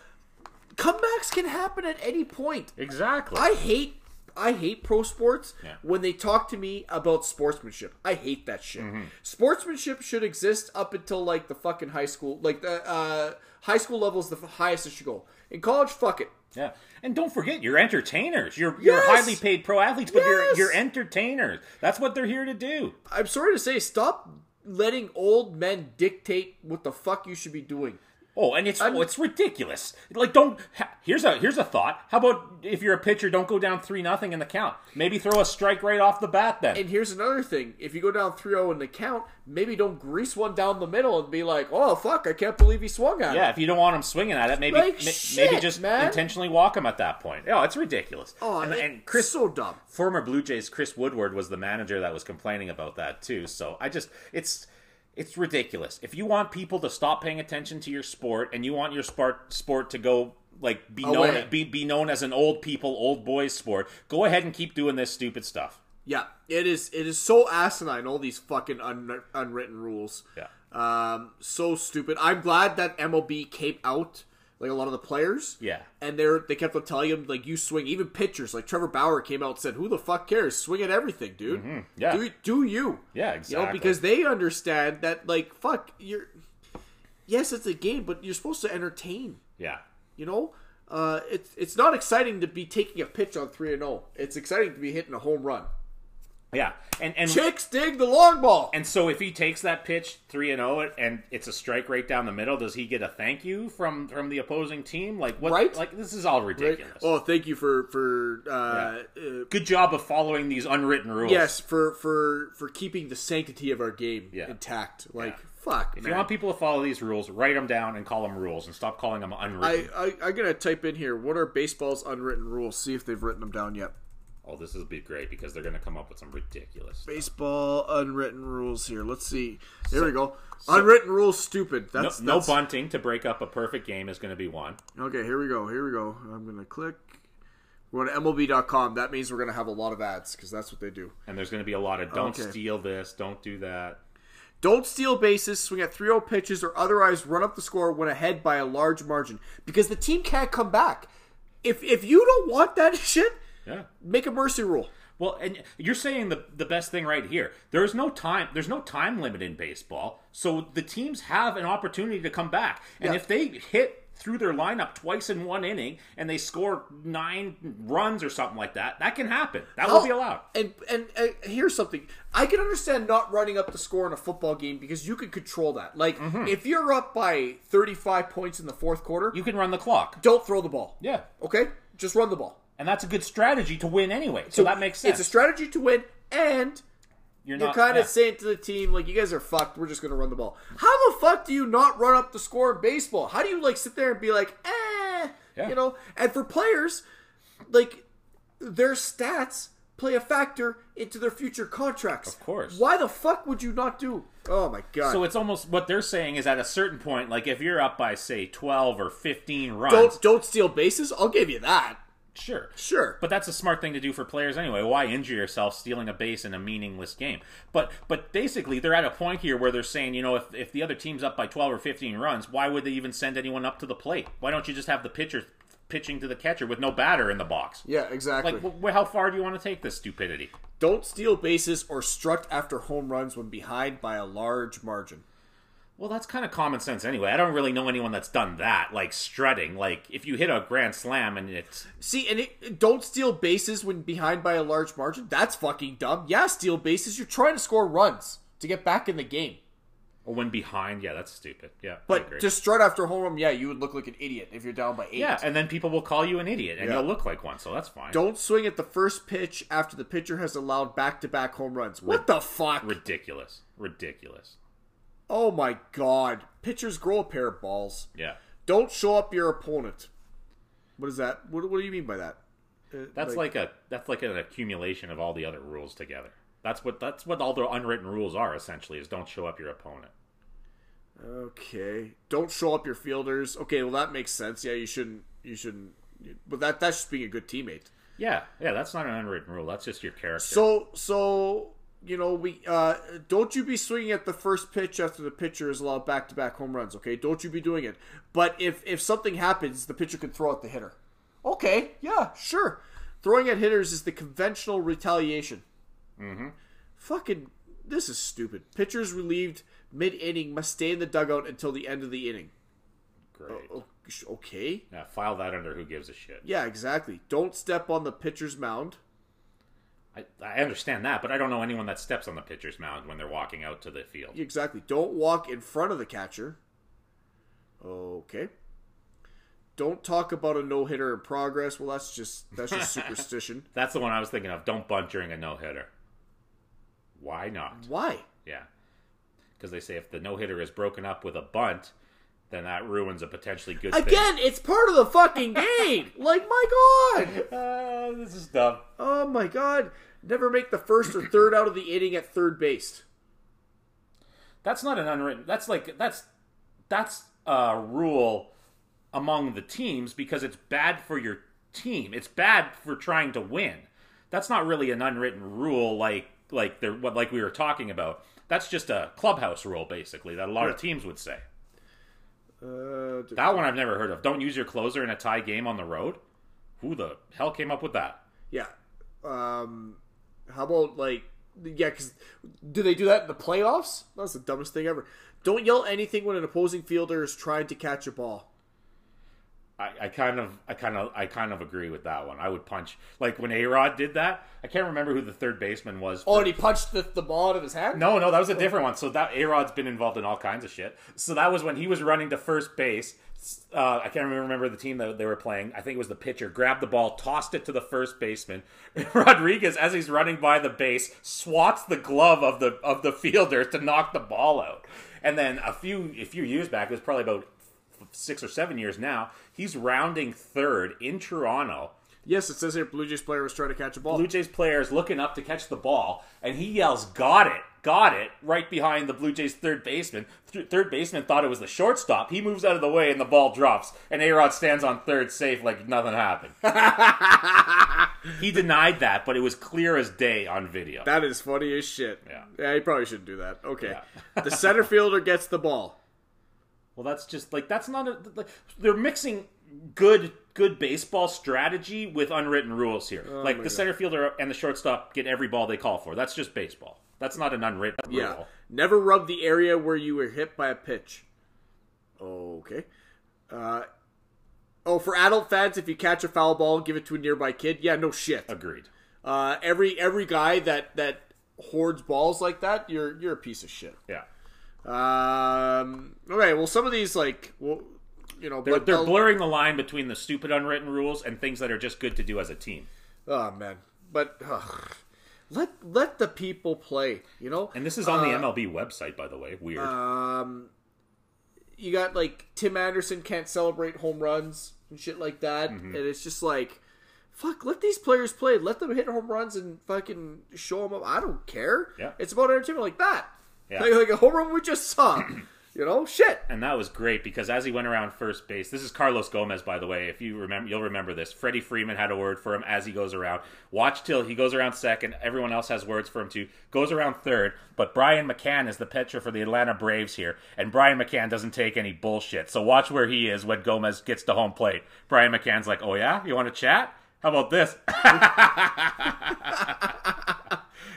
comebacks can happen at any point. Exactly. I hate pro sports when they talk to me about sportsmanship. I hate that shit. Mm-hmm. Sportsmanship should exist up until like the fucking high school. Like the high school level is the highest it should go. In college, fuck it. Yeah, and don't forget, you're entertainers. You're highly paid pro athletes, but you're entertainers. That's what they're here to do. I'm sorry to say, stop letting old men dictate what the fuck you should be doing. Oh, and it's ridiculous. Like, here's a thought. How about if you're a pitcher, don't go down 3-0 in the count. Maybe throw a strike right off the bat then. And here's another thing. If you go down 3-0 in the count, maybe don't grease one down the middle and be like, oh, fuck, I can't believe he swung at it. Yeah, if you don't want him swinging at it, maybe like shit, maybe just intentionally walk him at that point. Oh, it's ridiculous. Oh, and Chris, so dumb. Former Blue Jays Chris Woodward was the manager that was complaining about that too. So it's ridiculous. If you want people to stop paying attention to your sport and you want your sport to go like be known as an old boys sport, go ahead and keep doing this stupid stuff. Yeah, it is so asinine, all these fucking unwritten rules. Yeah. So stupid. I'm glad that MLB came out, like a lot of the players. Yeah. And they kept on telling him, like, you swing. Even pitchers, like Trevor Bauer came out and said, who the fuck cares? Swing at everything, dude. Mm-hmm. Yeah. Do you. Yeah, exactly. You know, because they understand that, like, fuck, yes, it's a game, but you're supposed to entertain. Yeah. You know? It's not exciting to be taking a pitch on 3-0. It's exciting to be hitting a home run. Yeah. And chicks dig the long ball. And so if he takes that pitch 3-0 and it's a strike right down the middle, does he get a thank you from the opposing team? Like what? Right? Like this is all ridiculous. Right. Oh, thank you for good job of following these unwritten rules. Yes, for keeping the sanctity of our game intact. Like fuck, If you want people to follow these rules, write them down and call them rules and stop calling them unwritten. I'm going to type in here, what are baseball's unwritten rules? See if they've written them down yet. Oh, this would be great because they're going to come up with some ridiculous stuff. Baseball unwritten rules here. Let's see. Here we go. Unwritten rules, stupid. That's no bunting to break up a perfect game is going to be one. Okay, here we go. I'm going to click. We're on MLB.com. That means we're going to have a lot of ads because that's what they do. And there's going to be a lot of don't steal this, don't do that. Don't steal bases, swing at 3-0 pitches, or otherwise run up the score when ahead by a large margin. Because the team can't come back. If you don't want that shit, make a mercy rule. Well, and you're saying the best thing right here. There's no time limit in baseball, so the teams have an opportunity to come back. And if they hit through their lineup twice in one inning and they score 9 runs or something like that, that can happen. That will be allowed. And here's something. I can understand not running up the score in a football game because you can control that. Like, if you're up by 35 points in the fourth quarter, you can run the clock. Don't throw the ball. Yeah. Okay? Just run the ball. And that's a good strategy to win anyway. So that makes sense. It's a strategy to win, and you're kind of saying to the team, like, you guys are fucked. We're just going to run the ball. How the fuck do you not run up the score in baseball? How do you, like, sit there and be like, you know? And for players, like, their stats play a factor into their future contracts. Of course. Why the fuck would you not do? Oh, my God. So it's almost what they're saying is at a certain point, like, if you're up by, say, 12 or 15 runs. Don't steal bases. I'll give you that. Sure. But that's a smart thing to do for players anyway. Why injure yourself stealing a base in a meaningless game? But basically, they're at a point here where they're saying, you know, if the other team's up by 12 or 15 runs, why would they even send anyone up to the plate? Why don't you just have the pitcher pitching to the catcher with no batter in the box? Yeah, exactly. Like, how far do you want to take this stupidity? Don't steal bases or strut after home runs when behind by a large margin. Well, that's kind of common sense anyway. I don't really know anyone that's done that, like strutting. Like, if you hit a grand slam and it's... See, and don't steal bases when behind by a large margin. That's fucking dumb. Yeah, steal bases. You're trying to score runs to get back in the game. Or when behind, yeah, that's stupid. Yeah, but to strut after home run, yeah, you would look like an idiot if you're down by 8. Yeah, and then people will call you an idiot, and you'll look like one, so that's fine. Don't swing at the first pitch after the pitcher has allowed back-to-back home runs. What the fuck? Ridiculous. Oh my God. Pitchers grow a pair of balls. Yeah. Don't show up your opponent. What is that? What do you mean by that? That's like an accumulation of all the other rules together. That's what all the unwritten rules are, essentially, is don't show up your opponent. Okay. Don't show up your fielders. Okay, well, that makes sense. Yeah, you shouldn't, but that's just being a good teammate. Yeah. Yeah, that's not an unwritten rule. That's just your character. So you know, we don't you be swinging at the first pitch after the pitcher is allowed back-to-back home runs, okay? Don't you be doing it. But if something happens, the pitcher can throw at the hitter. Okay, yeah, sure. Throwing at hitters is the conventional retaliation. Mm-hmm. Fucking, this is stupid. Pitchers relieved mid-inning must stay in the dugout until the end of the inning. Great. Okay. Yeah, file that under who gives a shit. Yeah, exactly. Don't step on the pitcher's mound. I understand that, but I don't know anyone that steps on the pitcher's mound when they're walking out to the field. Exactly. Don't walk in front of the catcher. Okay. Don't talk about a no-hitter in progress. Well, that's just superstition. That's the one I was thinking of. Don't bunt during a no-hitter. Why not? Why? Yeah. Because they say if the no-hitter is broken up with a bunt, then that ruins a potentially good thing. Again, it's part of the fucking game. Like, my God. This is dumb. Oh, my God. Never make the first or third out of the inning at third base. That's not an unwritten... That's a rule among the teams because it's bad for your team. It's bad for trying to win. That's not really an unwritten rule like we were talking about. That's just a clubhouse rule, basically, that a lot of teams would say. That one I've never heard of. Don't use your closer in a tie game on the road. Who the hell came up with that? Yeah. How about because do they do that in the playoffs? That's the dumbest thing ever. Don't yell anything when an opposing fielder is trying to catch a ball. I kind of agree with that one. I would punch, like when A-Rod did that. I can't remember who the third baseman was. Oh, and he punched the ball out of his hand? No, that was a different one. So that A-Rod's been involved in all kinds of shit. So that was when he was running to first base. I can't remember the team that they were playing. I think it was the pitcher. Grabbed the ball, tossed it to the first baseman. Rodriguez, as he's running by the base, swats the glove of the fielder to knock the ball out. And then a few years back, it was probably about 6 or 7 years now, he's rounding third in Toronto. Yes, it says here Blue Jays player was trying to catch a ball. Blue Jays player is looking up to catch the ball, and he yells, got it, right behind the Blue Jays third baseman. Third baseman thought it was the shortstop. He moves out of the way, and the ball drops, and A-Rod stands on third safe like nothing happened. He denied that, but it was clear as day on video. That is funny as shit. Yeah, he probably shouldn't do that. Okay. Yeah. The center fielder gets the ball. Well, that's just, like, that's not a... Like, they're mixing good baseball strategy with unwritten rules here. Oh, like, the center fielder and the shortstop get every ball they call for. That's just baseball. That's not an unwritten rule. Never rub the area where you were hit by a pitch. Okay. For adult fans, if you catch a foul ball, give it to a nearby kid. Yeah, no shit. Agreed. Every guy that hoards balls like that, you're a piece of shit. Yeah. Okay. Well, some of these, like, well, you know, they're blurring the line between the stupid unwritten rules and things that are just good to do as a team. Oh man, but let the people play. You know. And this is on the MLB website, by the way. Weird. You got, like, Tim Anderson can't celebrate home runs and shit like that. Mm-hmm. And it's just like, fuck, let these players play. Let them hit home runs and fucking show them up. I don't care. Yeah. It's about entertainment like that. Yeah. Like a home run we just saw. You know? Shit. And that was great because as he went around first base, this is Carlos Gomez, by the way. If you remember, you'll remember this. Freddie Freeman had a word for him as he goes around. Watch till he goes around second. Everyone else has words for him too. Goes around third. But Brian McCann is the pitcher for the Atlanta Braves here. And Brian McCann doesn't take any bullshit. So watch where he is when Gomez gets to home plate. Brian McCann's like, oh yeah? You want to chat? How about this?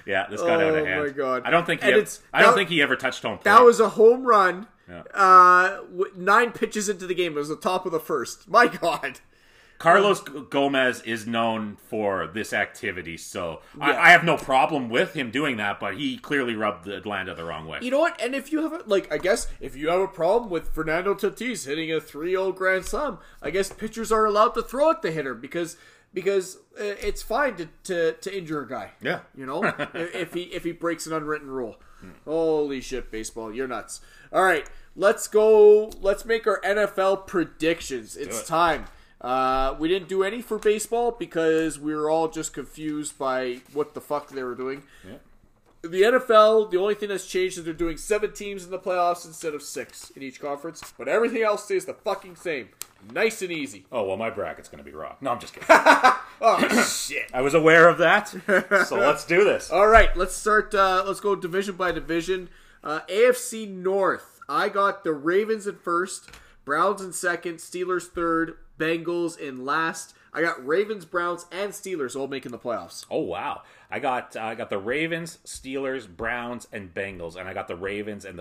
Yeah, this got out of hand. Oh my god! I don't think he ever touched home plate. That was a home run. Yeah. 9 pitches into the game, it was the top of the first. My god. Carlos Gomez is known for this activity, so yeah. I have no problem with him doing that, but he clearly rubbed Atlanta the wrong way. You know what? And if you have a problem with Fernando Tatis hitting a 3-0 grand slam, I guess pitchers aren't allowed to throw at the hitter because it's fine to injure a guy. Yeah, you know, if he breaks an unwritten rule. Holy shit, baseball, you're nuts. All right, let's go. Let's make our NFL predictions. It's time. We didn't do any for baseball because we were all just confused by what the fuck they were doing. Yeah. The NFL, the only thing that's changed is they're doing 7 teams in the playoffs instead of 6 in each conference. But everything else stays the fucking same. Nice and easy. Oh, well, my bracket's going to be raw. No, I'm just kidding. Oh, shit. I was aware of that. So let's do this. All right, let's start. Let's go division by division. AFC North. I got the Ravens in first, Browns in second, Steelers third, Bengals in last. I got Ravens, Browns, and Steelers all making the playoffs. Oh, wow. I got the Ravens, Steelers, Browns, and Bengals. And I got the Ravens and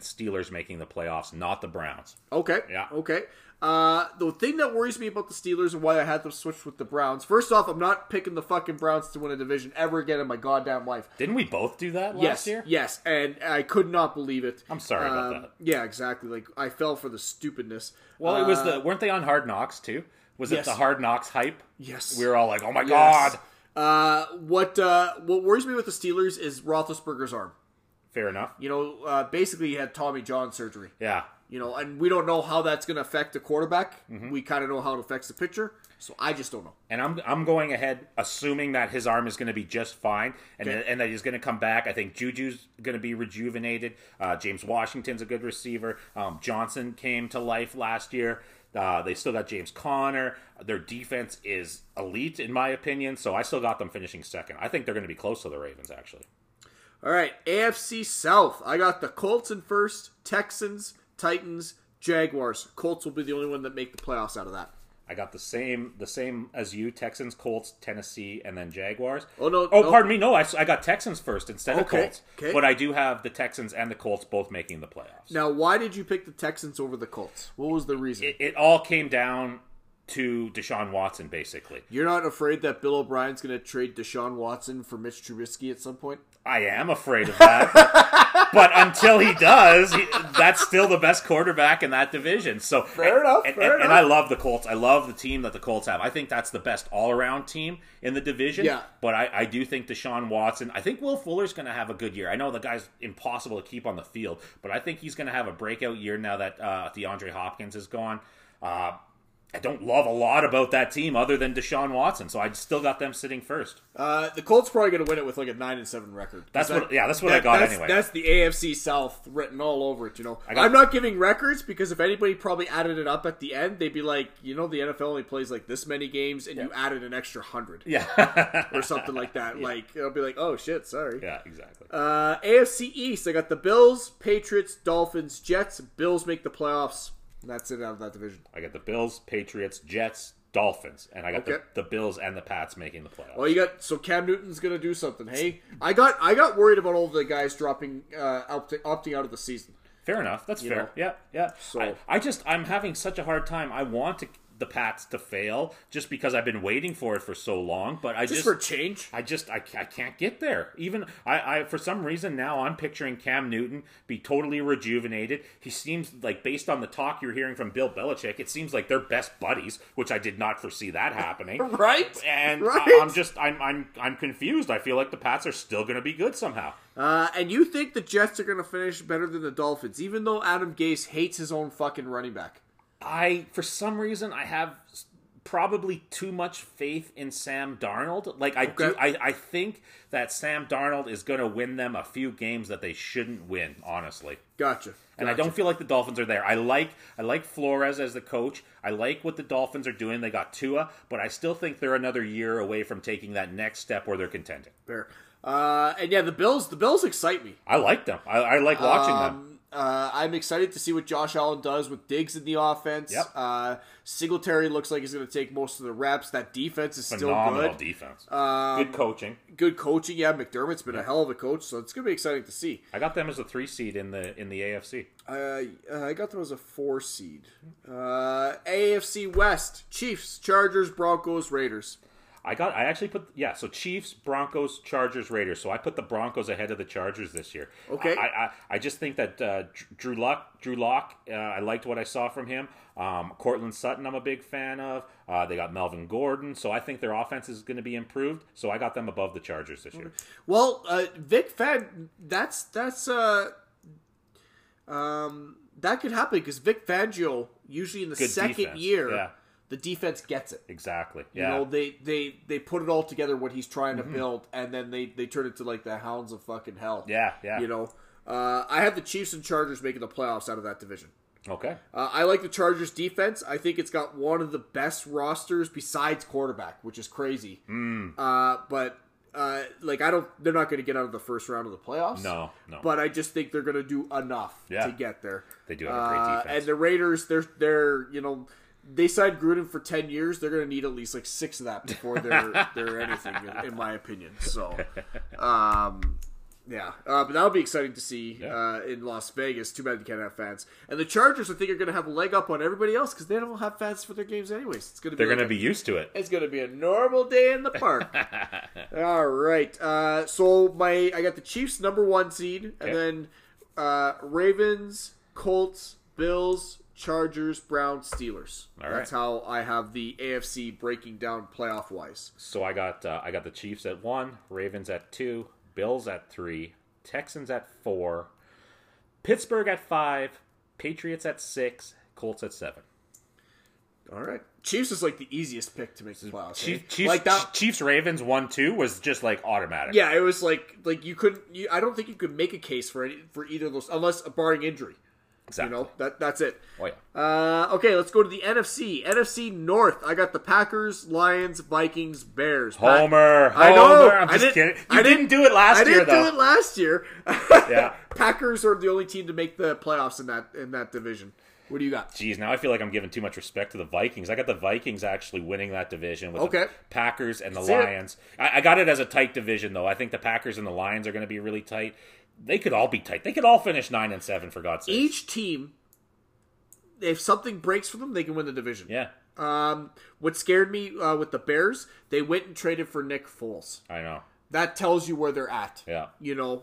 Steelers making the playoffs, not the Browns. Okay. Yeah. Okay. The thing that worries me about the Steelers and why I had them switch with the Browns, first off, I'm not picking the fucking Browns to win a division ever again in my goddamn life. Didn't we both do that last year? Yes, and I could not believe it. I'm sorry about that. Yeah, exactly. Like, I fell for the stupidness. Well, it was weren't they on Hard Knocks, too? Was it the Hard Knocks hype? Yes. We were all like, oh my god. What worries me with the Steelers is Roethlisberger's arm. Fair enough. You know, basically he had Tommy John surgery. Yeah. You know, and we don't know how that's going to affect the quarterback. Mm-hmm. We kind of know how it affects the pitcher, so I just don't know. And I'm going ahead, assuming that his arm is going to be just fine, and that he's going to come back. I think Juju's going to be rejuvenated. James Washington's a good receiver. Johnson came to life last year. They still got James Conner. Their defense is elite, in my opinion, so I still got them finishing second. I think they're going to be close to the Ravens, actually. All right, AFC South. I got the Colts in first, Texans, Titans, Jaguars. Colts will be the only one that make the playoffs out of that. I got the same as you. Texans, Colts, Tennessee, and then Jaguars. Oh, no. Oh, no. Pardon me. No, I got Texans first instead of Colts. Okay. But I do have the Texans and the Colts both making the playoffs. Now, why did you pick the Texans over the Colts? What was the reason? It all came down to Deshaun Watson, basically. You're not afraid that Bill O'Brien's going to trade Deshaun Watson for Mitch Trubisky at some point? I am afraid of that. But until he does, that's still the best quarterback in that division. So Fair enough. And I love the Colts. I love the team that the Colts have. I think that's the best all-around team in the division. Yeah. But I do think Deshaun Watson, I think Will Fuller's going to have a good year. I know the guy's impossible to keep on the field, but I think he's going to have a breakout year now that DeAndre Hopkins is gone. I don't love a lot about that team other than Deshaun Watson, so I still got them sitting first. The Colts probably going to win it with like a 9-7 record. That's what I got anyway. That's the AFC South written all over it, you know. I'm not giving records because if anybody probably added it up at the end, they'd be like, you know, the NFL only plays like this many games and you added an extra 100. Yeah. or something like that. Yeah. Like, it'll be like, oh shit, sorry. Yeah, exactly. AFC East, I got the Bills, Patriots, Dolphins, Jets. Bills make the playoffs. That's it out of that division. I got the Bills, Patriots, Jets, Dolphins, and I got the Bills and the Pats making the playoffs. Well, you got so Cam Newton's gonna do something. Hey, I got worried about all the guys dropping, opting out of the season. Fair enough. That's fair. Know? Yeah, yeah. So I'm having such a hard time. I want the Pats to fail just because I've been waiting for it for so long. But I just for change. I can't get there. Even I for some reason now I'm picturing Cam Newton be totally rejuvenated. He seems like, based on the talk you're hearing from Bill Belichick, it seems like they're best buddies, which I did not foresee that happening. Right? And I'm confused. I feel like the Pats are still going to be good somehow. And you think the Jets are going to finish better than the Dolphins, even though Adam Gase hates his own fucking running back? For some reason, I have probably too much faith in Sam Darnold. Like, I think that Sam Darnold is going to win them a few games that they shouldn't win, honestly. Gotcha. And I don't feel like the Dolphins are there. I like Flores as the coach. I like what the Dolphins are doing. They got Tua, but I still think they're another year away from taking that next step where they're contending. Fair. And yeah, the Bills excite me. I like them. I like watching them. I'm excited to see what Josh Allen does with Diggs in the offense. Yep. Singletary looks like he's going to take most of the reps. That defense is phenomenal. Still good. Defense. Good coaching. Good coaching. Yeah, McDermott's been a hell of a coach, so it's going to be exciting to see. I got them as a 3 seed in the AFC. I got them as a 4 seed. AFC West: Chiefs, Chargers, Broncos, Raiders. I actually put Chiefs, Broncos, Chargers, Raiders. So I put the Broncos ahead of the Chargers this year. Okay. I just think that Drew Lock. I liked what I saw from him. Courtland Sutton, I'm a big fan of. They got Melvin Gordon, so I think their offense is going to be improved. So I got them above the Chargers this year. Well, Vic Fangio, that could happen because Vic Fangio usually in the second year. Yeah. The defense gets it. Exactly. Yeah. You know, they put it all together what he's trying to build, and then they turn it to like the hounds of fucking hell. Yeah, yeah. You know, I have the Chiefs and Chargers making the playoffs out of that division. Okay. I like the Chargers defense. I think it's got one of the best rosters besides quarterback, which is crazy. They're not going to get out of the first round of the playoffs. No. But I just think they're going to do enough to get there. They do have a great defense. And the Raiders, they signed Gruden for 10 years. They're going to need at least like 6 of that before they're anything, in my opinion. So, but that'll be exciting to see in Las Vegas. Too bad they can't have fans. And the Chargers, I think, are going to have a leg up on everybody else because they don't have fans for their games anyways. They're going to be used to it. It's going to be a normal day in the park. All right. So I got the Chiefs #1 seed, and then Ravens, Colts, Bills, Chargers, Browns, Steelers. All right. That's how I have the AFC breaking down playoff wise. So I got the Chiefs at 1, Ravens at 2, Bills at 3, Texans at 4, Pittsburgh at 5, Patriots at 6, Colts at 7. All right. Chiefs is like the easiest pick to make the playoffs. Chiefs, like that, Chiefs Ravens 1-2 was just like automatic. Yeah, it was like you couldn't. I don't think you could make a case for either of those unless barring injury. Exactly. You know, that's it. Oh, yeah. Okay, let's go to the NFC. NFC North. I got the Packers, Lions, Vikings, Bears. Homer. I know. I'm just kidding. You didn't do it last year, though. I didn't do it last year. Yeah. Packers are the only team to make the playoffs in that division. What do you got? Jeez, now I feel like I'm giving too much respect to the Vikings. I got the Vikings actually winning that division with the Packers and the Lions. I got it as a tight division, though. I think the Packers and the Lions are going to be really tight. They could all be tight. They could all finish 9-7, for God's sake. Each team, if something breaks for them, they can win the division. Yeah. What scared me with the Bears, they went and traded for Nick Foles. I know. That tells you where they're at. Yeah. You know,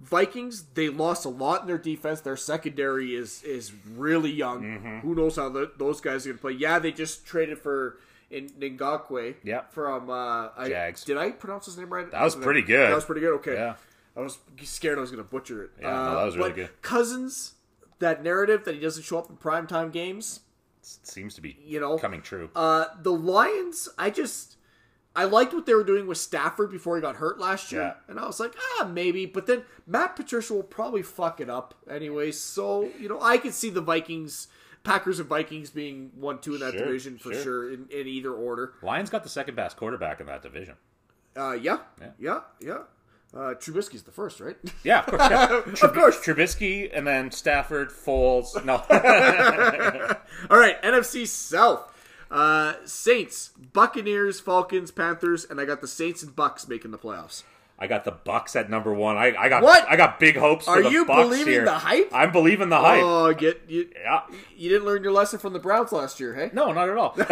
Vikings, they lost a lot in their defense. Their secondary is really young. Mm-hmm. Who knows how those guys are going to play. Yeah, they just traded for Ngakoue from Jags. Did I pronounce his name right? That was pretty good. That was pretty good? Okay. Yeah. I was scared I was going to butcher it. Yeah, that was really good. Cousins, that narrative that he doesn't show up in primetime games, seems to be coming true. The Lions, I liked what they were doing with Stafford before he got hurt last year. Yeah. And I was like, maybe. But then Matt Patricia will probably fuck it up anyway. So, I could see the Vikings, Packers and Vikings being 1-2 in that division for sure in either order. Lions got the second best quarterback in that division. Yeah. Trubisky's the first, right? Yeah, of course. Yeah. Trubisky, and then Stafford, Foles. No. All right, NFC South. Saints, Buccaneers, Falcons, Panthers, and I got the Saints and Bucks making the playoffs. I got the Bucks at number one. I got big hopes for the Bucks here. Are you believing the hype? I'm believing the hype. Oh, you didn't learn your lesson from the Browns last year, hey? No, not at all. But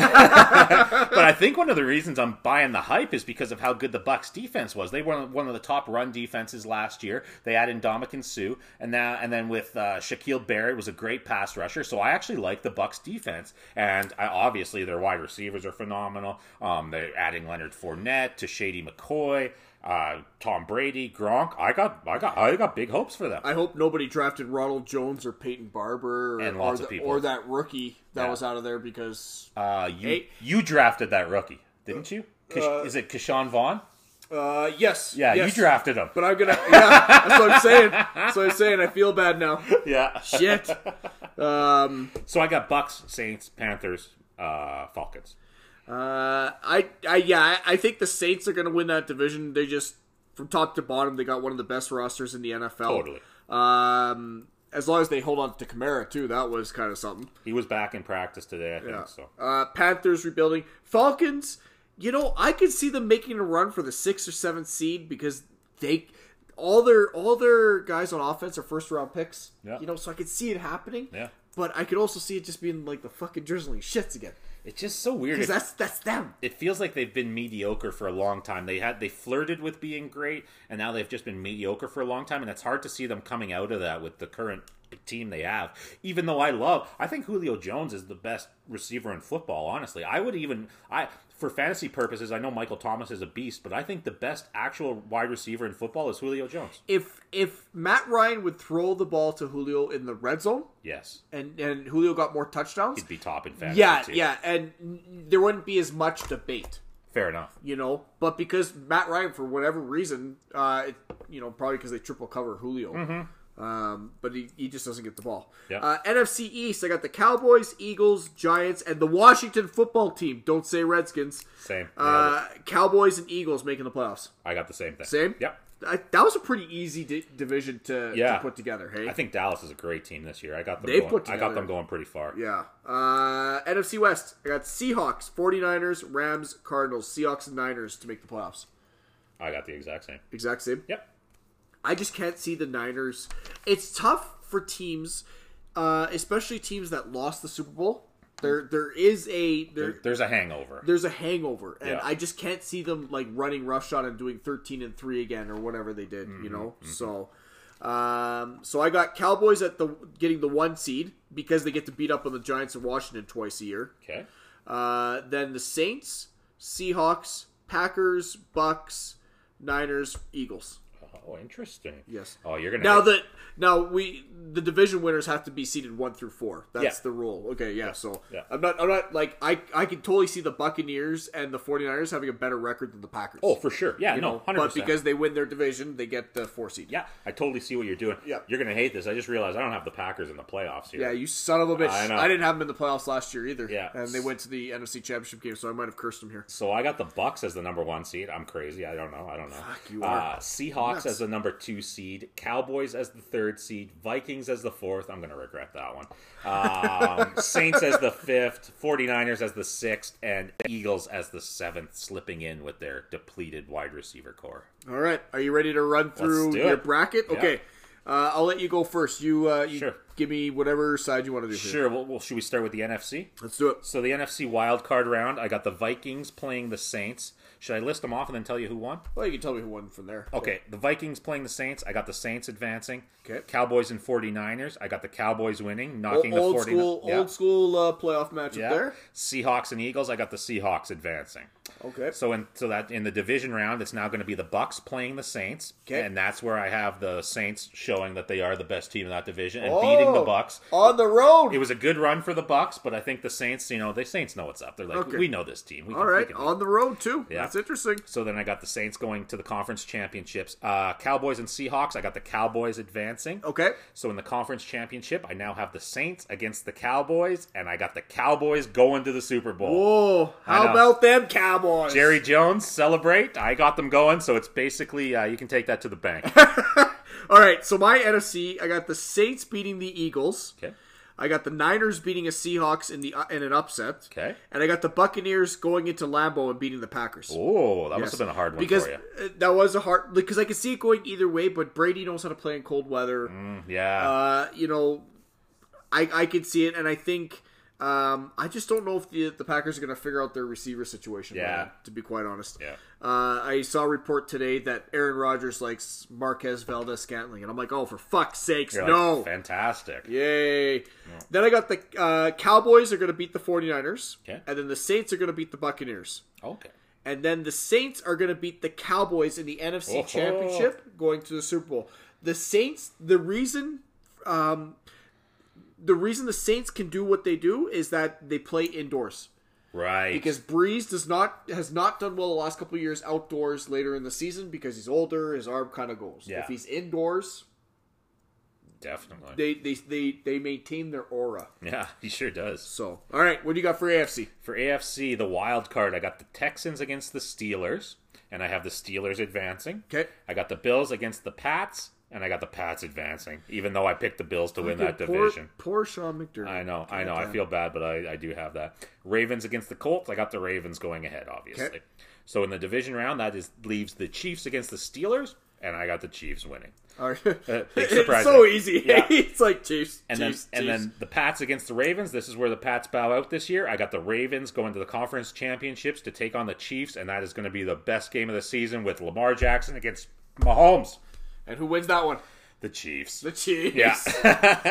I think one of the reasons I'm buying the hype is because of how good the Bucks defense was. They were one of the top run defenses last year. They had Ndamukong Suh, and then with Shaquille Barrett was a great pass rusher. So I actually like the Bucks defense, and obviously their wide receivers are phenomenal. They're adding Leonard Fournette to Shady McCoy. Tom Brady, Gronk. I got big hopes for them. I hope nobody drafted Ronald Jones or Peyton Barber or that rookie that was out of there because you drafted that rookie, didn't you? Is it Keyshawn Vaughn? Yes. Yeah, yes. You drafted him. But I'm gonna. Yeah, that's what I'm saying. I feel bad now. Yeah. Shit. So I got Bucks, Saints, Panthers, Falcons. I think the Saints are going to win that division. They just, from top to bottom, they got one of the best rosters in the NFL. Totally. As long as they hold on to Kamara, too, that was kind of something. He was back in practice today, I think, so. Panthers rebuilding. Falcons, I could see them making a run for the 6th or 7th seed because all their guys on offense are first-round picks. Yeah. So I could see it happening. Yeah. But I could also see it just being like the fucking drizzling shits again. It's just so weird. Because that's them. It feels like they've been mediocre for a long time. They flirted with being great, and now they've just been mediocre for a long time, and it's hard to see them coming out of that with the current team they have. Even though I think Julio Jones is the best receiver in football, honestly. For fantasy purposes, I know Michael Thomas is a beast, but I think the best actual wide receiver in football is Julio Jones. If Matt Ryan would throw the ball to Julio in the red zone, yes, and Julio got more touchdowns, he'd be top in fantasy. Yeah, too. Yeah, and there wouldn't be as much debate. Fair enough. But because Matt Ryan, for whatever reason, probably because they triple cover Julio. Mm-hmm. But he just doesn't get the ball. Yeah. NFC East, I got the Cowboys, Eagles, Giants, and the Washington football team. Don't say Redskins. Same. Cowboys and Eagles making the playoffs. I got the same thing. Same? Yep. That was a pretty easy division to put together, hey? I think Dallas is a great team this year. I got them going pretty far. Yeah. NFC West, I got Seahawks, 49ers, Rams, Cardinals, Seahawks, and Niners to make the playoffs. I got the exact same. Exact same? Yep. I just can't see the Niners. It's tough for teams, especially teams that lost the Super Bowl. There's a hangover. There's a hangover, and I just can't see them like running roughshod and doing 13-3 again or whatever they did. Mm-hmm. So I got Cowboys at getting the 1 seed because they get to beat up on the Giants and Washington twice a year. Okay. Then the Saints, Seahawks, Packers, Bucks, Niners, Eagles. Oh, interesting. Yes. Oh, you're gonna the division winners have to be seeded 1 through 4. That's the rule. Okay, yeah. So I'm not like I can totally see the Buccaneers and the 49ers having a better record than the Packers. Oh, for sure. Yeah, 100%. But because they win their division, they get the 4 seed. Yeah, I totally see what you're doing. Yeah. You're gonna hate this. I just realized I don't have the Packers in the playoffs here. Yeah, you son of a bitch. I know. I didn't have them in the playoffs last year either. Yeah. And they went to the NFC Championship game, so I might have cursed them here. So I got the Bucks as the number 1 seed. I'm crazy. I don't know. Fuck, you are. Seahawks as the number 2 seed, Cowboys as the 3rd seed, Vikings as the 4th. I'm going to regret that one. Saints as the 5th, 49ers as the 6th, and Eagles as the 7th, slipping in with their depleted wide receiver core. All right. Are you ready to run through your bracket? Yeah. Okay. I'll let you go first. You sure. Give me whatever side you want to do. Sure. Well, should we start with the NFC? Let's do it. So the NFC wildcard round, I got the Vikings playing the Saints. Should I list them off and then tell you who won? Well, you can tell me who won from there. Okay. The Vikings playing the Saints. I got the Saints advancing. Okay. Cowboys and 49ers. I got the Cowboys winning, knocking the 49ers. Old school playoff matchup there. Seahawks and Eagles. I got the Seahawks advancing. Okay. So in the division round, it's now going to be the Bucks playing the Saints. Okay. And that's where I have the Saints showing that they are the best team in that division and beating beating the Bucks on the road. It was a good run for the Bucks, but I think the Saints, you know, the Saints know what's up. They're like, we know this team. We on the road too. Yeah. That's interesting. So then I got the Saints going to the conference championships. Cowboys and Seahawks. I got the Cowboys advancing. Okay. So in the conference championship, I now have the Saints against the Cowboys, and I got the Cowboys going to the Super Bowl. Whoa! How about them Cowboys? Jerry Jones, celebrate! I got them going, so it's basically you can take that to the bank. All right, so my NFC, I got the Saints beating the Eagles. Okay. I got the Niners beating a Seahawks in an upset. Okay. And I got the Buccaneers going into Lambeau and beating the Packers. Oh, that must have been a hard one for you. That was a hard... Because I could see it going either way, but Brady knows how to play in cold weather. You know, I could see it, and I think... I just don't know if the Packers are going to figure out their receiver situation. Yeah. To be quite honest. Yeah. I saw a report today that Aaron Rodgers likes Marquez Valdes-Scantling, and I'm like, oh, for fuck's sakes, no. Like, fantastic. Yay. Yeah. Then I got the Cowboys are going to beat the 49ers, and then the Saints are going to beat the Buccaneers. Okay. And then the Saints are going to beat the Cowboys in the NFC Championship going to the Super Bowl. The Saints, the reason the Saints can do what they do is that they play indoors. Right. Because Breeze has not done well the last couple of years outdoors later in the season because he's older, his arm kind of goes. Yeah. If he's indoors, definitely. They maintain their aura. Yeah, he sure does. So, all right, what do you got for AFC? For AFC, the wild card, I got the Texans against the Steelers, and I have the Steelers advancing. Okay. I got the Bills against the Pats. And I got the Pats advancing, even though I picked the Bills to win that division. Poor Sean McDermott. I know. I feel bad, but I do have that. Ravens against the Colts. I got the Ravens going ahead, obviously. Okay. So in the division round, that leaves the Chiefs against the Steelers, and I got the Chiefs winning. Big surprise. It's so easy. Yeah. It's like Chiefs. And Chiefs, then Chiefs. And then the Pats against the Ravens. This is where the Pats bow out this year. I got the Ravens going to the conference championships to take on the Chiefs, and that is going to be the best game of the season with Lamar Jackson against Mahomes. And who wins that one? The Chiefs. Yeah.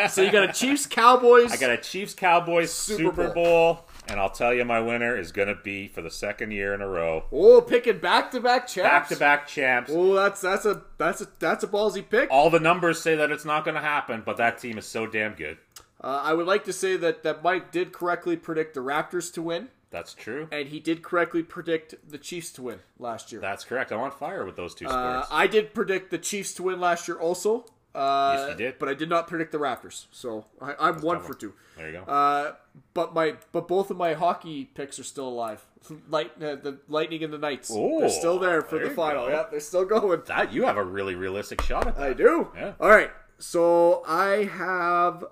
So you got a Chiefs-Cowboys. I got a Chiefs-Cowboys Super Bowl. And I'll tell you my winner is going to be for the second year in a row. Oh, picking back-to-back champs. Back-to-back champs. Oh, that's a ballsy pick. All the numbers say that it's not going to happen, but that team is so damn good. I would like to say that Mike did correctly predict the Raptors to win. That's true. And he did correctly predict the Chiefs to win last year. That's correct. I'm on fire with those two sports. I did predict the Chiefs to win last year also. Yes, you did. But I did not predict the Raptors. So I'm 1 for 2. There you go. But both of my hockey picks are still alive. The Lightning and the Knights. Ooh, they're still there for the final. Yeah, they're still going. You have a really realistic shot at that. I do. Yeah. All right. So I have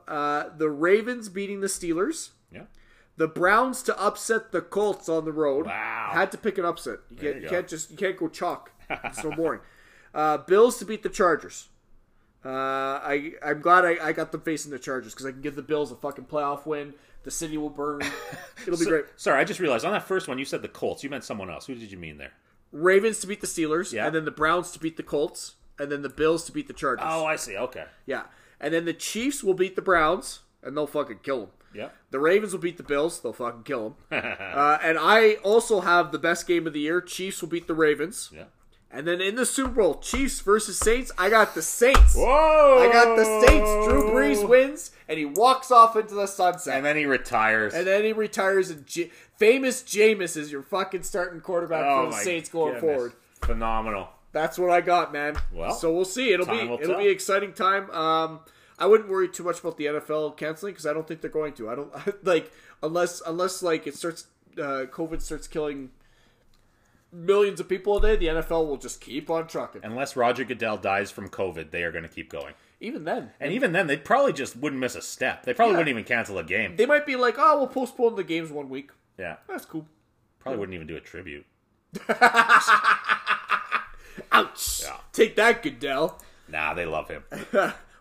the Ravens beating the Steelers. Yeah. The Browns to upset the Colts on the road. Wow. Had to pick an upset. You can't go chalk. It's so boring. Bills to beat the Chargers. I'm glad I got them facing the Chargers because I can give the Bills a fucking playoff win. The city will burn. It'll be great. Sorry, I just realized on that first one you said the Colts. You meant someone else. Who did you mean there? Ravens to beat the Steelers. Yeah. And then the Browns to beat the Colts. And then the Bills to beat the Chargers. Oh, I see. Okay. Yeah. And then the Chiefs will beat the Browns and they'll fucking kill them. Yeah, the Ravens will beat the Bills. They'll fucking kill them. And I also have the best game of the year. Chiefs will beat the Ravens. Yeah. And then in the Super Bowl, Chiefs versus Saints. I got the Saints. Whoa! I got the Saints. Drew Brees wins, and he walks off into the sunset. And then he retires. And famous Jameis is your fucking starting quarterback for the Saints going forward. Phenomenal. That's what I got, man. Well, so we'll see. It'll be an exciting time. I wouldn't worry too much about the NFL canceling because I don't think they're going to. Unless it starts, COVID starts killing millions of people a day, the NFL will just keep on trucking. Unless Roger Goodell dies from COVID, they are going to keep going. Even then. And even then, they probably just wouldn't miss a step. They probably wouldn't even cancel a game. They might be like, oh, we'll postpone the games 1 week. Yeah. That's cool. Probably wouldn't even do a tribute. Ouch. Yeah. Take that, Goodell. Nah, they love him.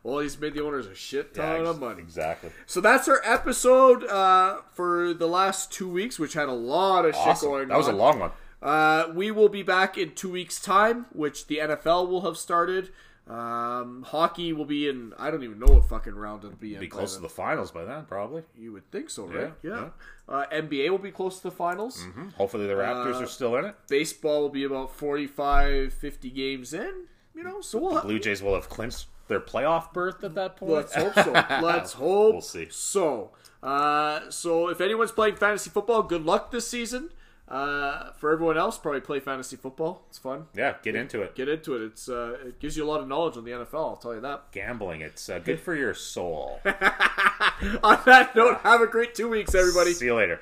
Well, he's made the owners a shit ton of money. Exactly. So that's our episode for the last 2 weeks, which had a lot of shit going on. That was a long one. We will be back in 2 weeks' time, which the NFL will have started. Hockey will be in, I don't even know what fucking round it'll be in. It'll be close to the finals by then, probably. You would think so, right? Yeah. NBA will be close to the finals. Mm-hmm. Hopefully the Raptors are still in it. Baseball will be about 45-50 games in. You know, so the Blue Jays will have clinched their playoff berth at that point? Let's hope so. Let's hope we'll see. So. So if anyone's playing fantasy football, good luck this season. For everyone else, probably play fantasy football. It's fun. Yeah, get into it. It gives you a lot of knowledge on the NFL, I'll tell you that. Gambling, it's good for your soul. On that note, have a great 2 weeks, everybody. See you later.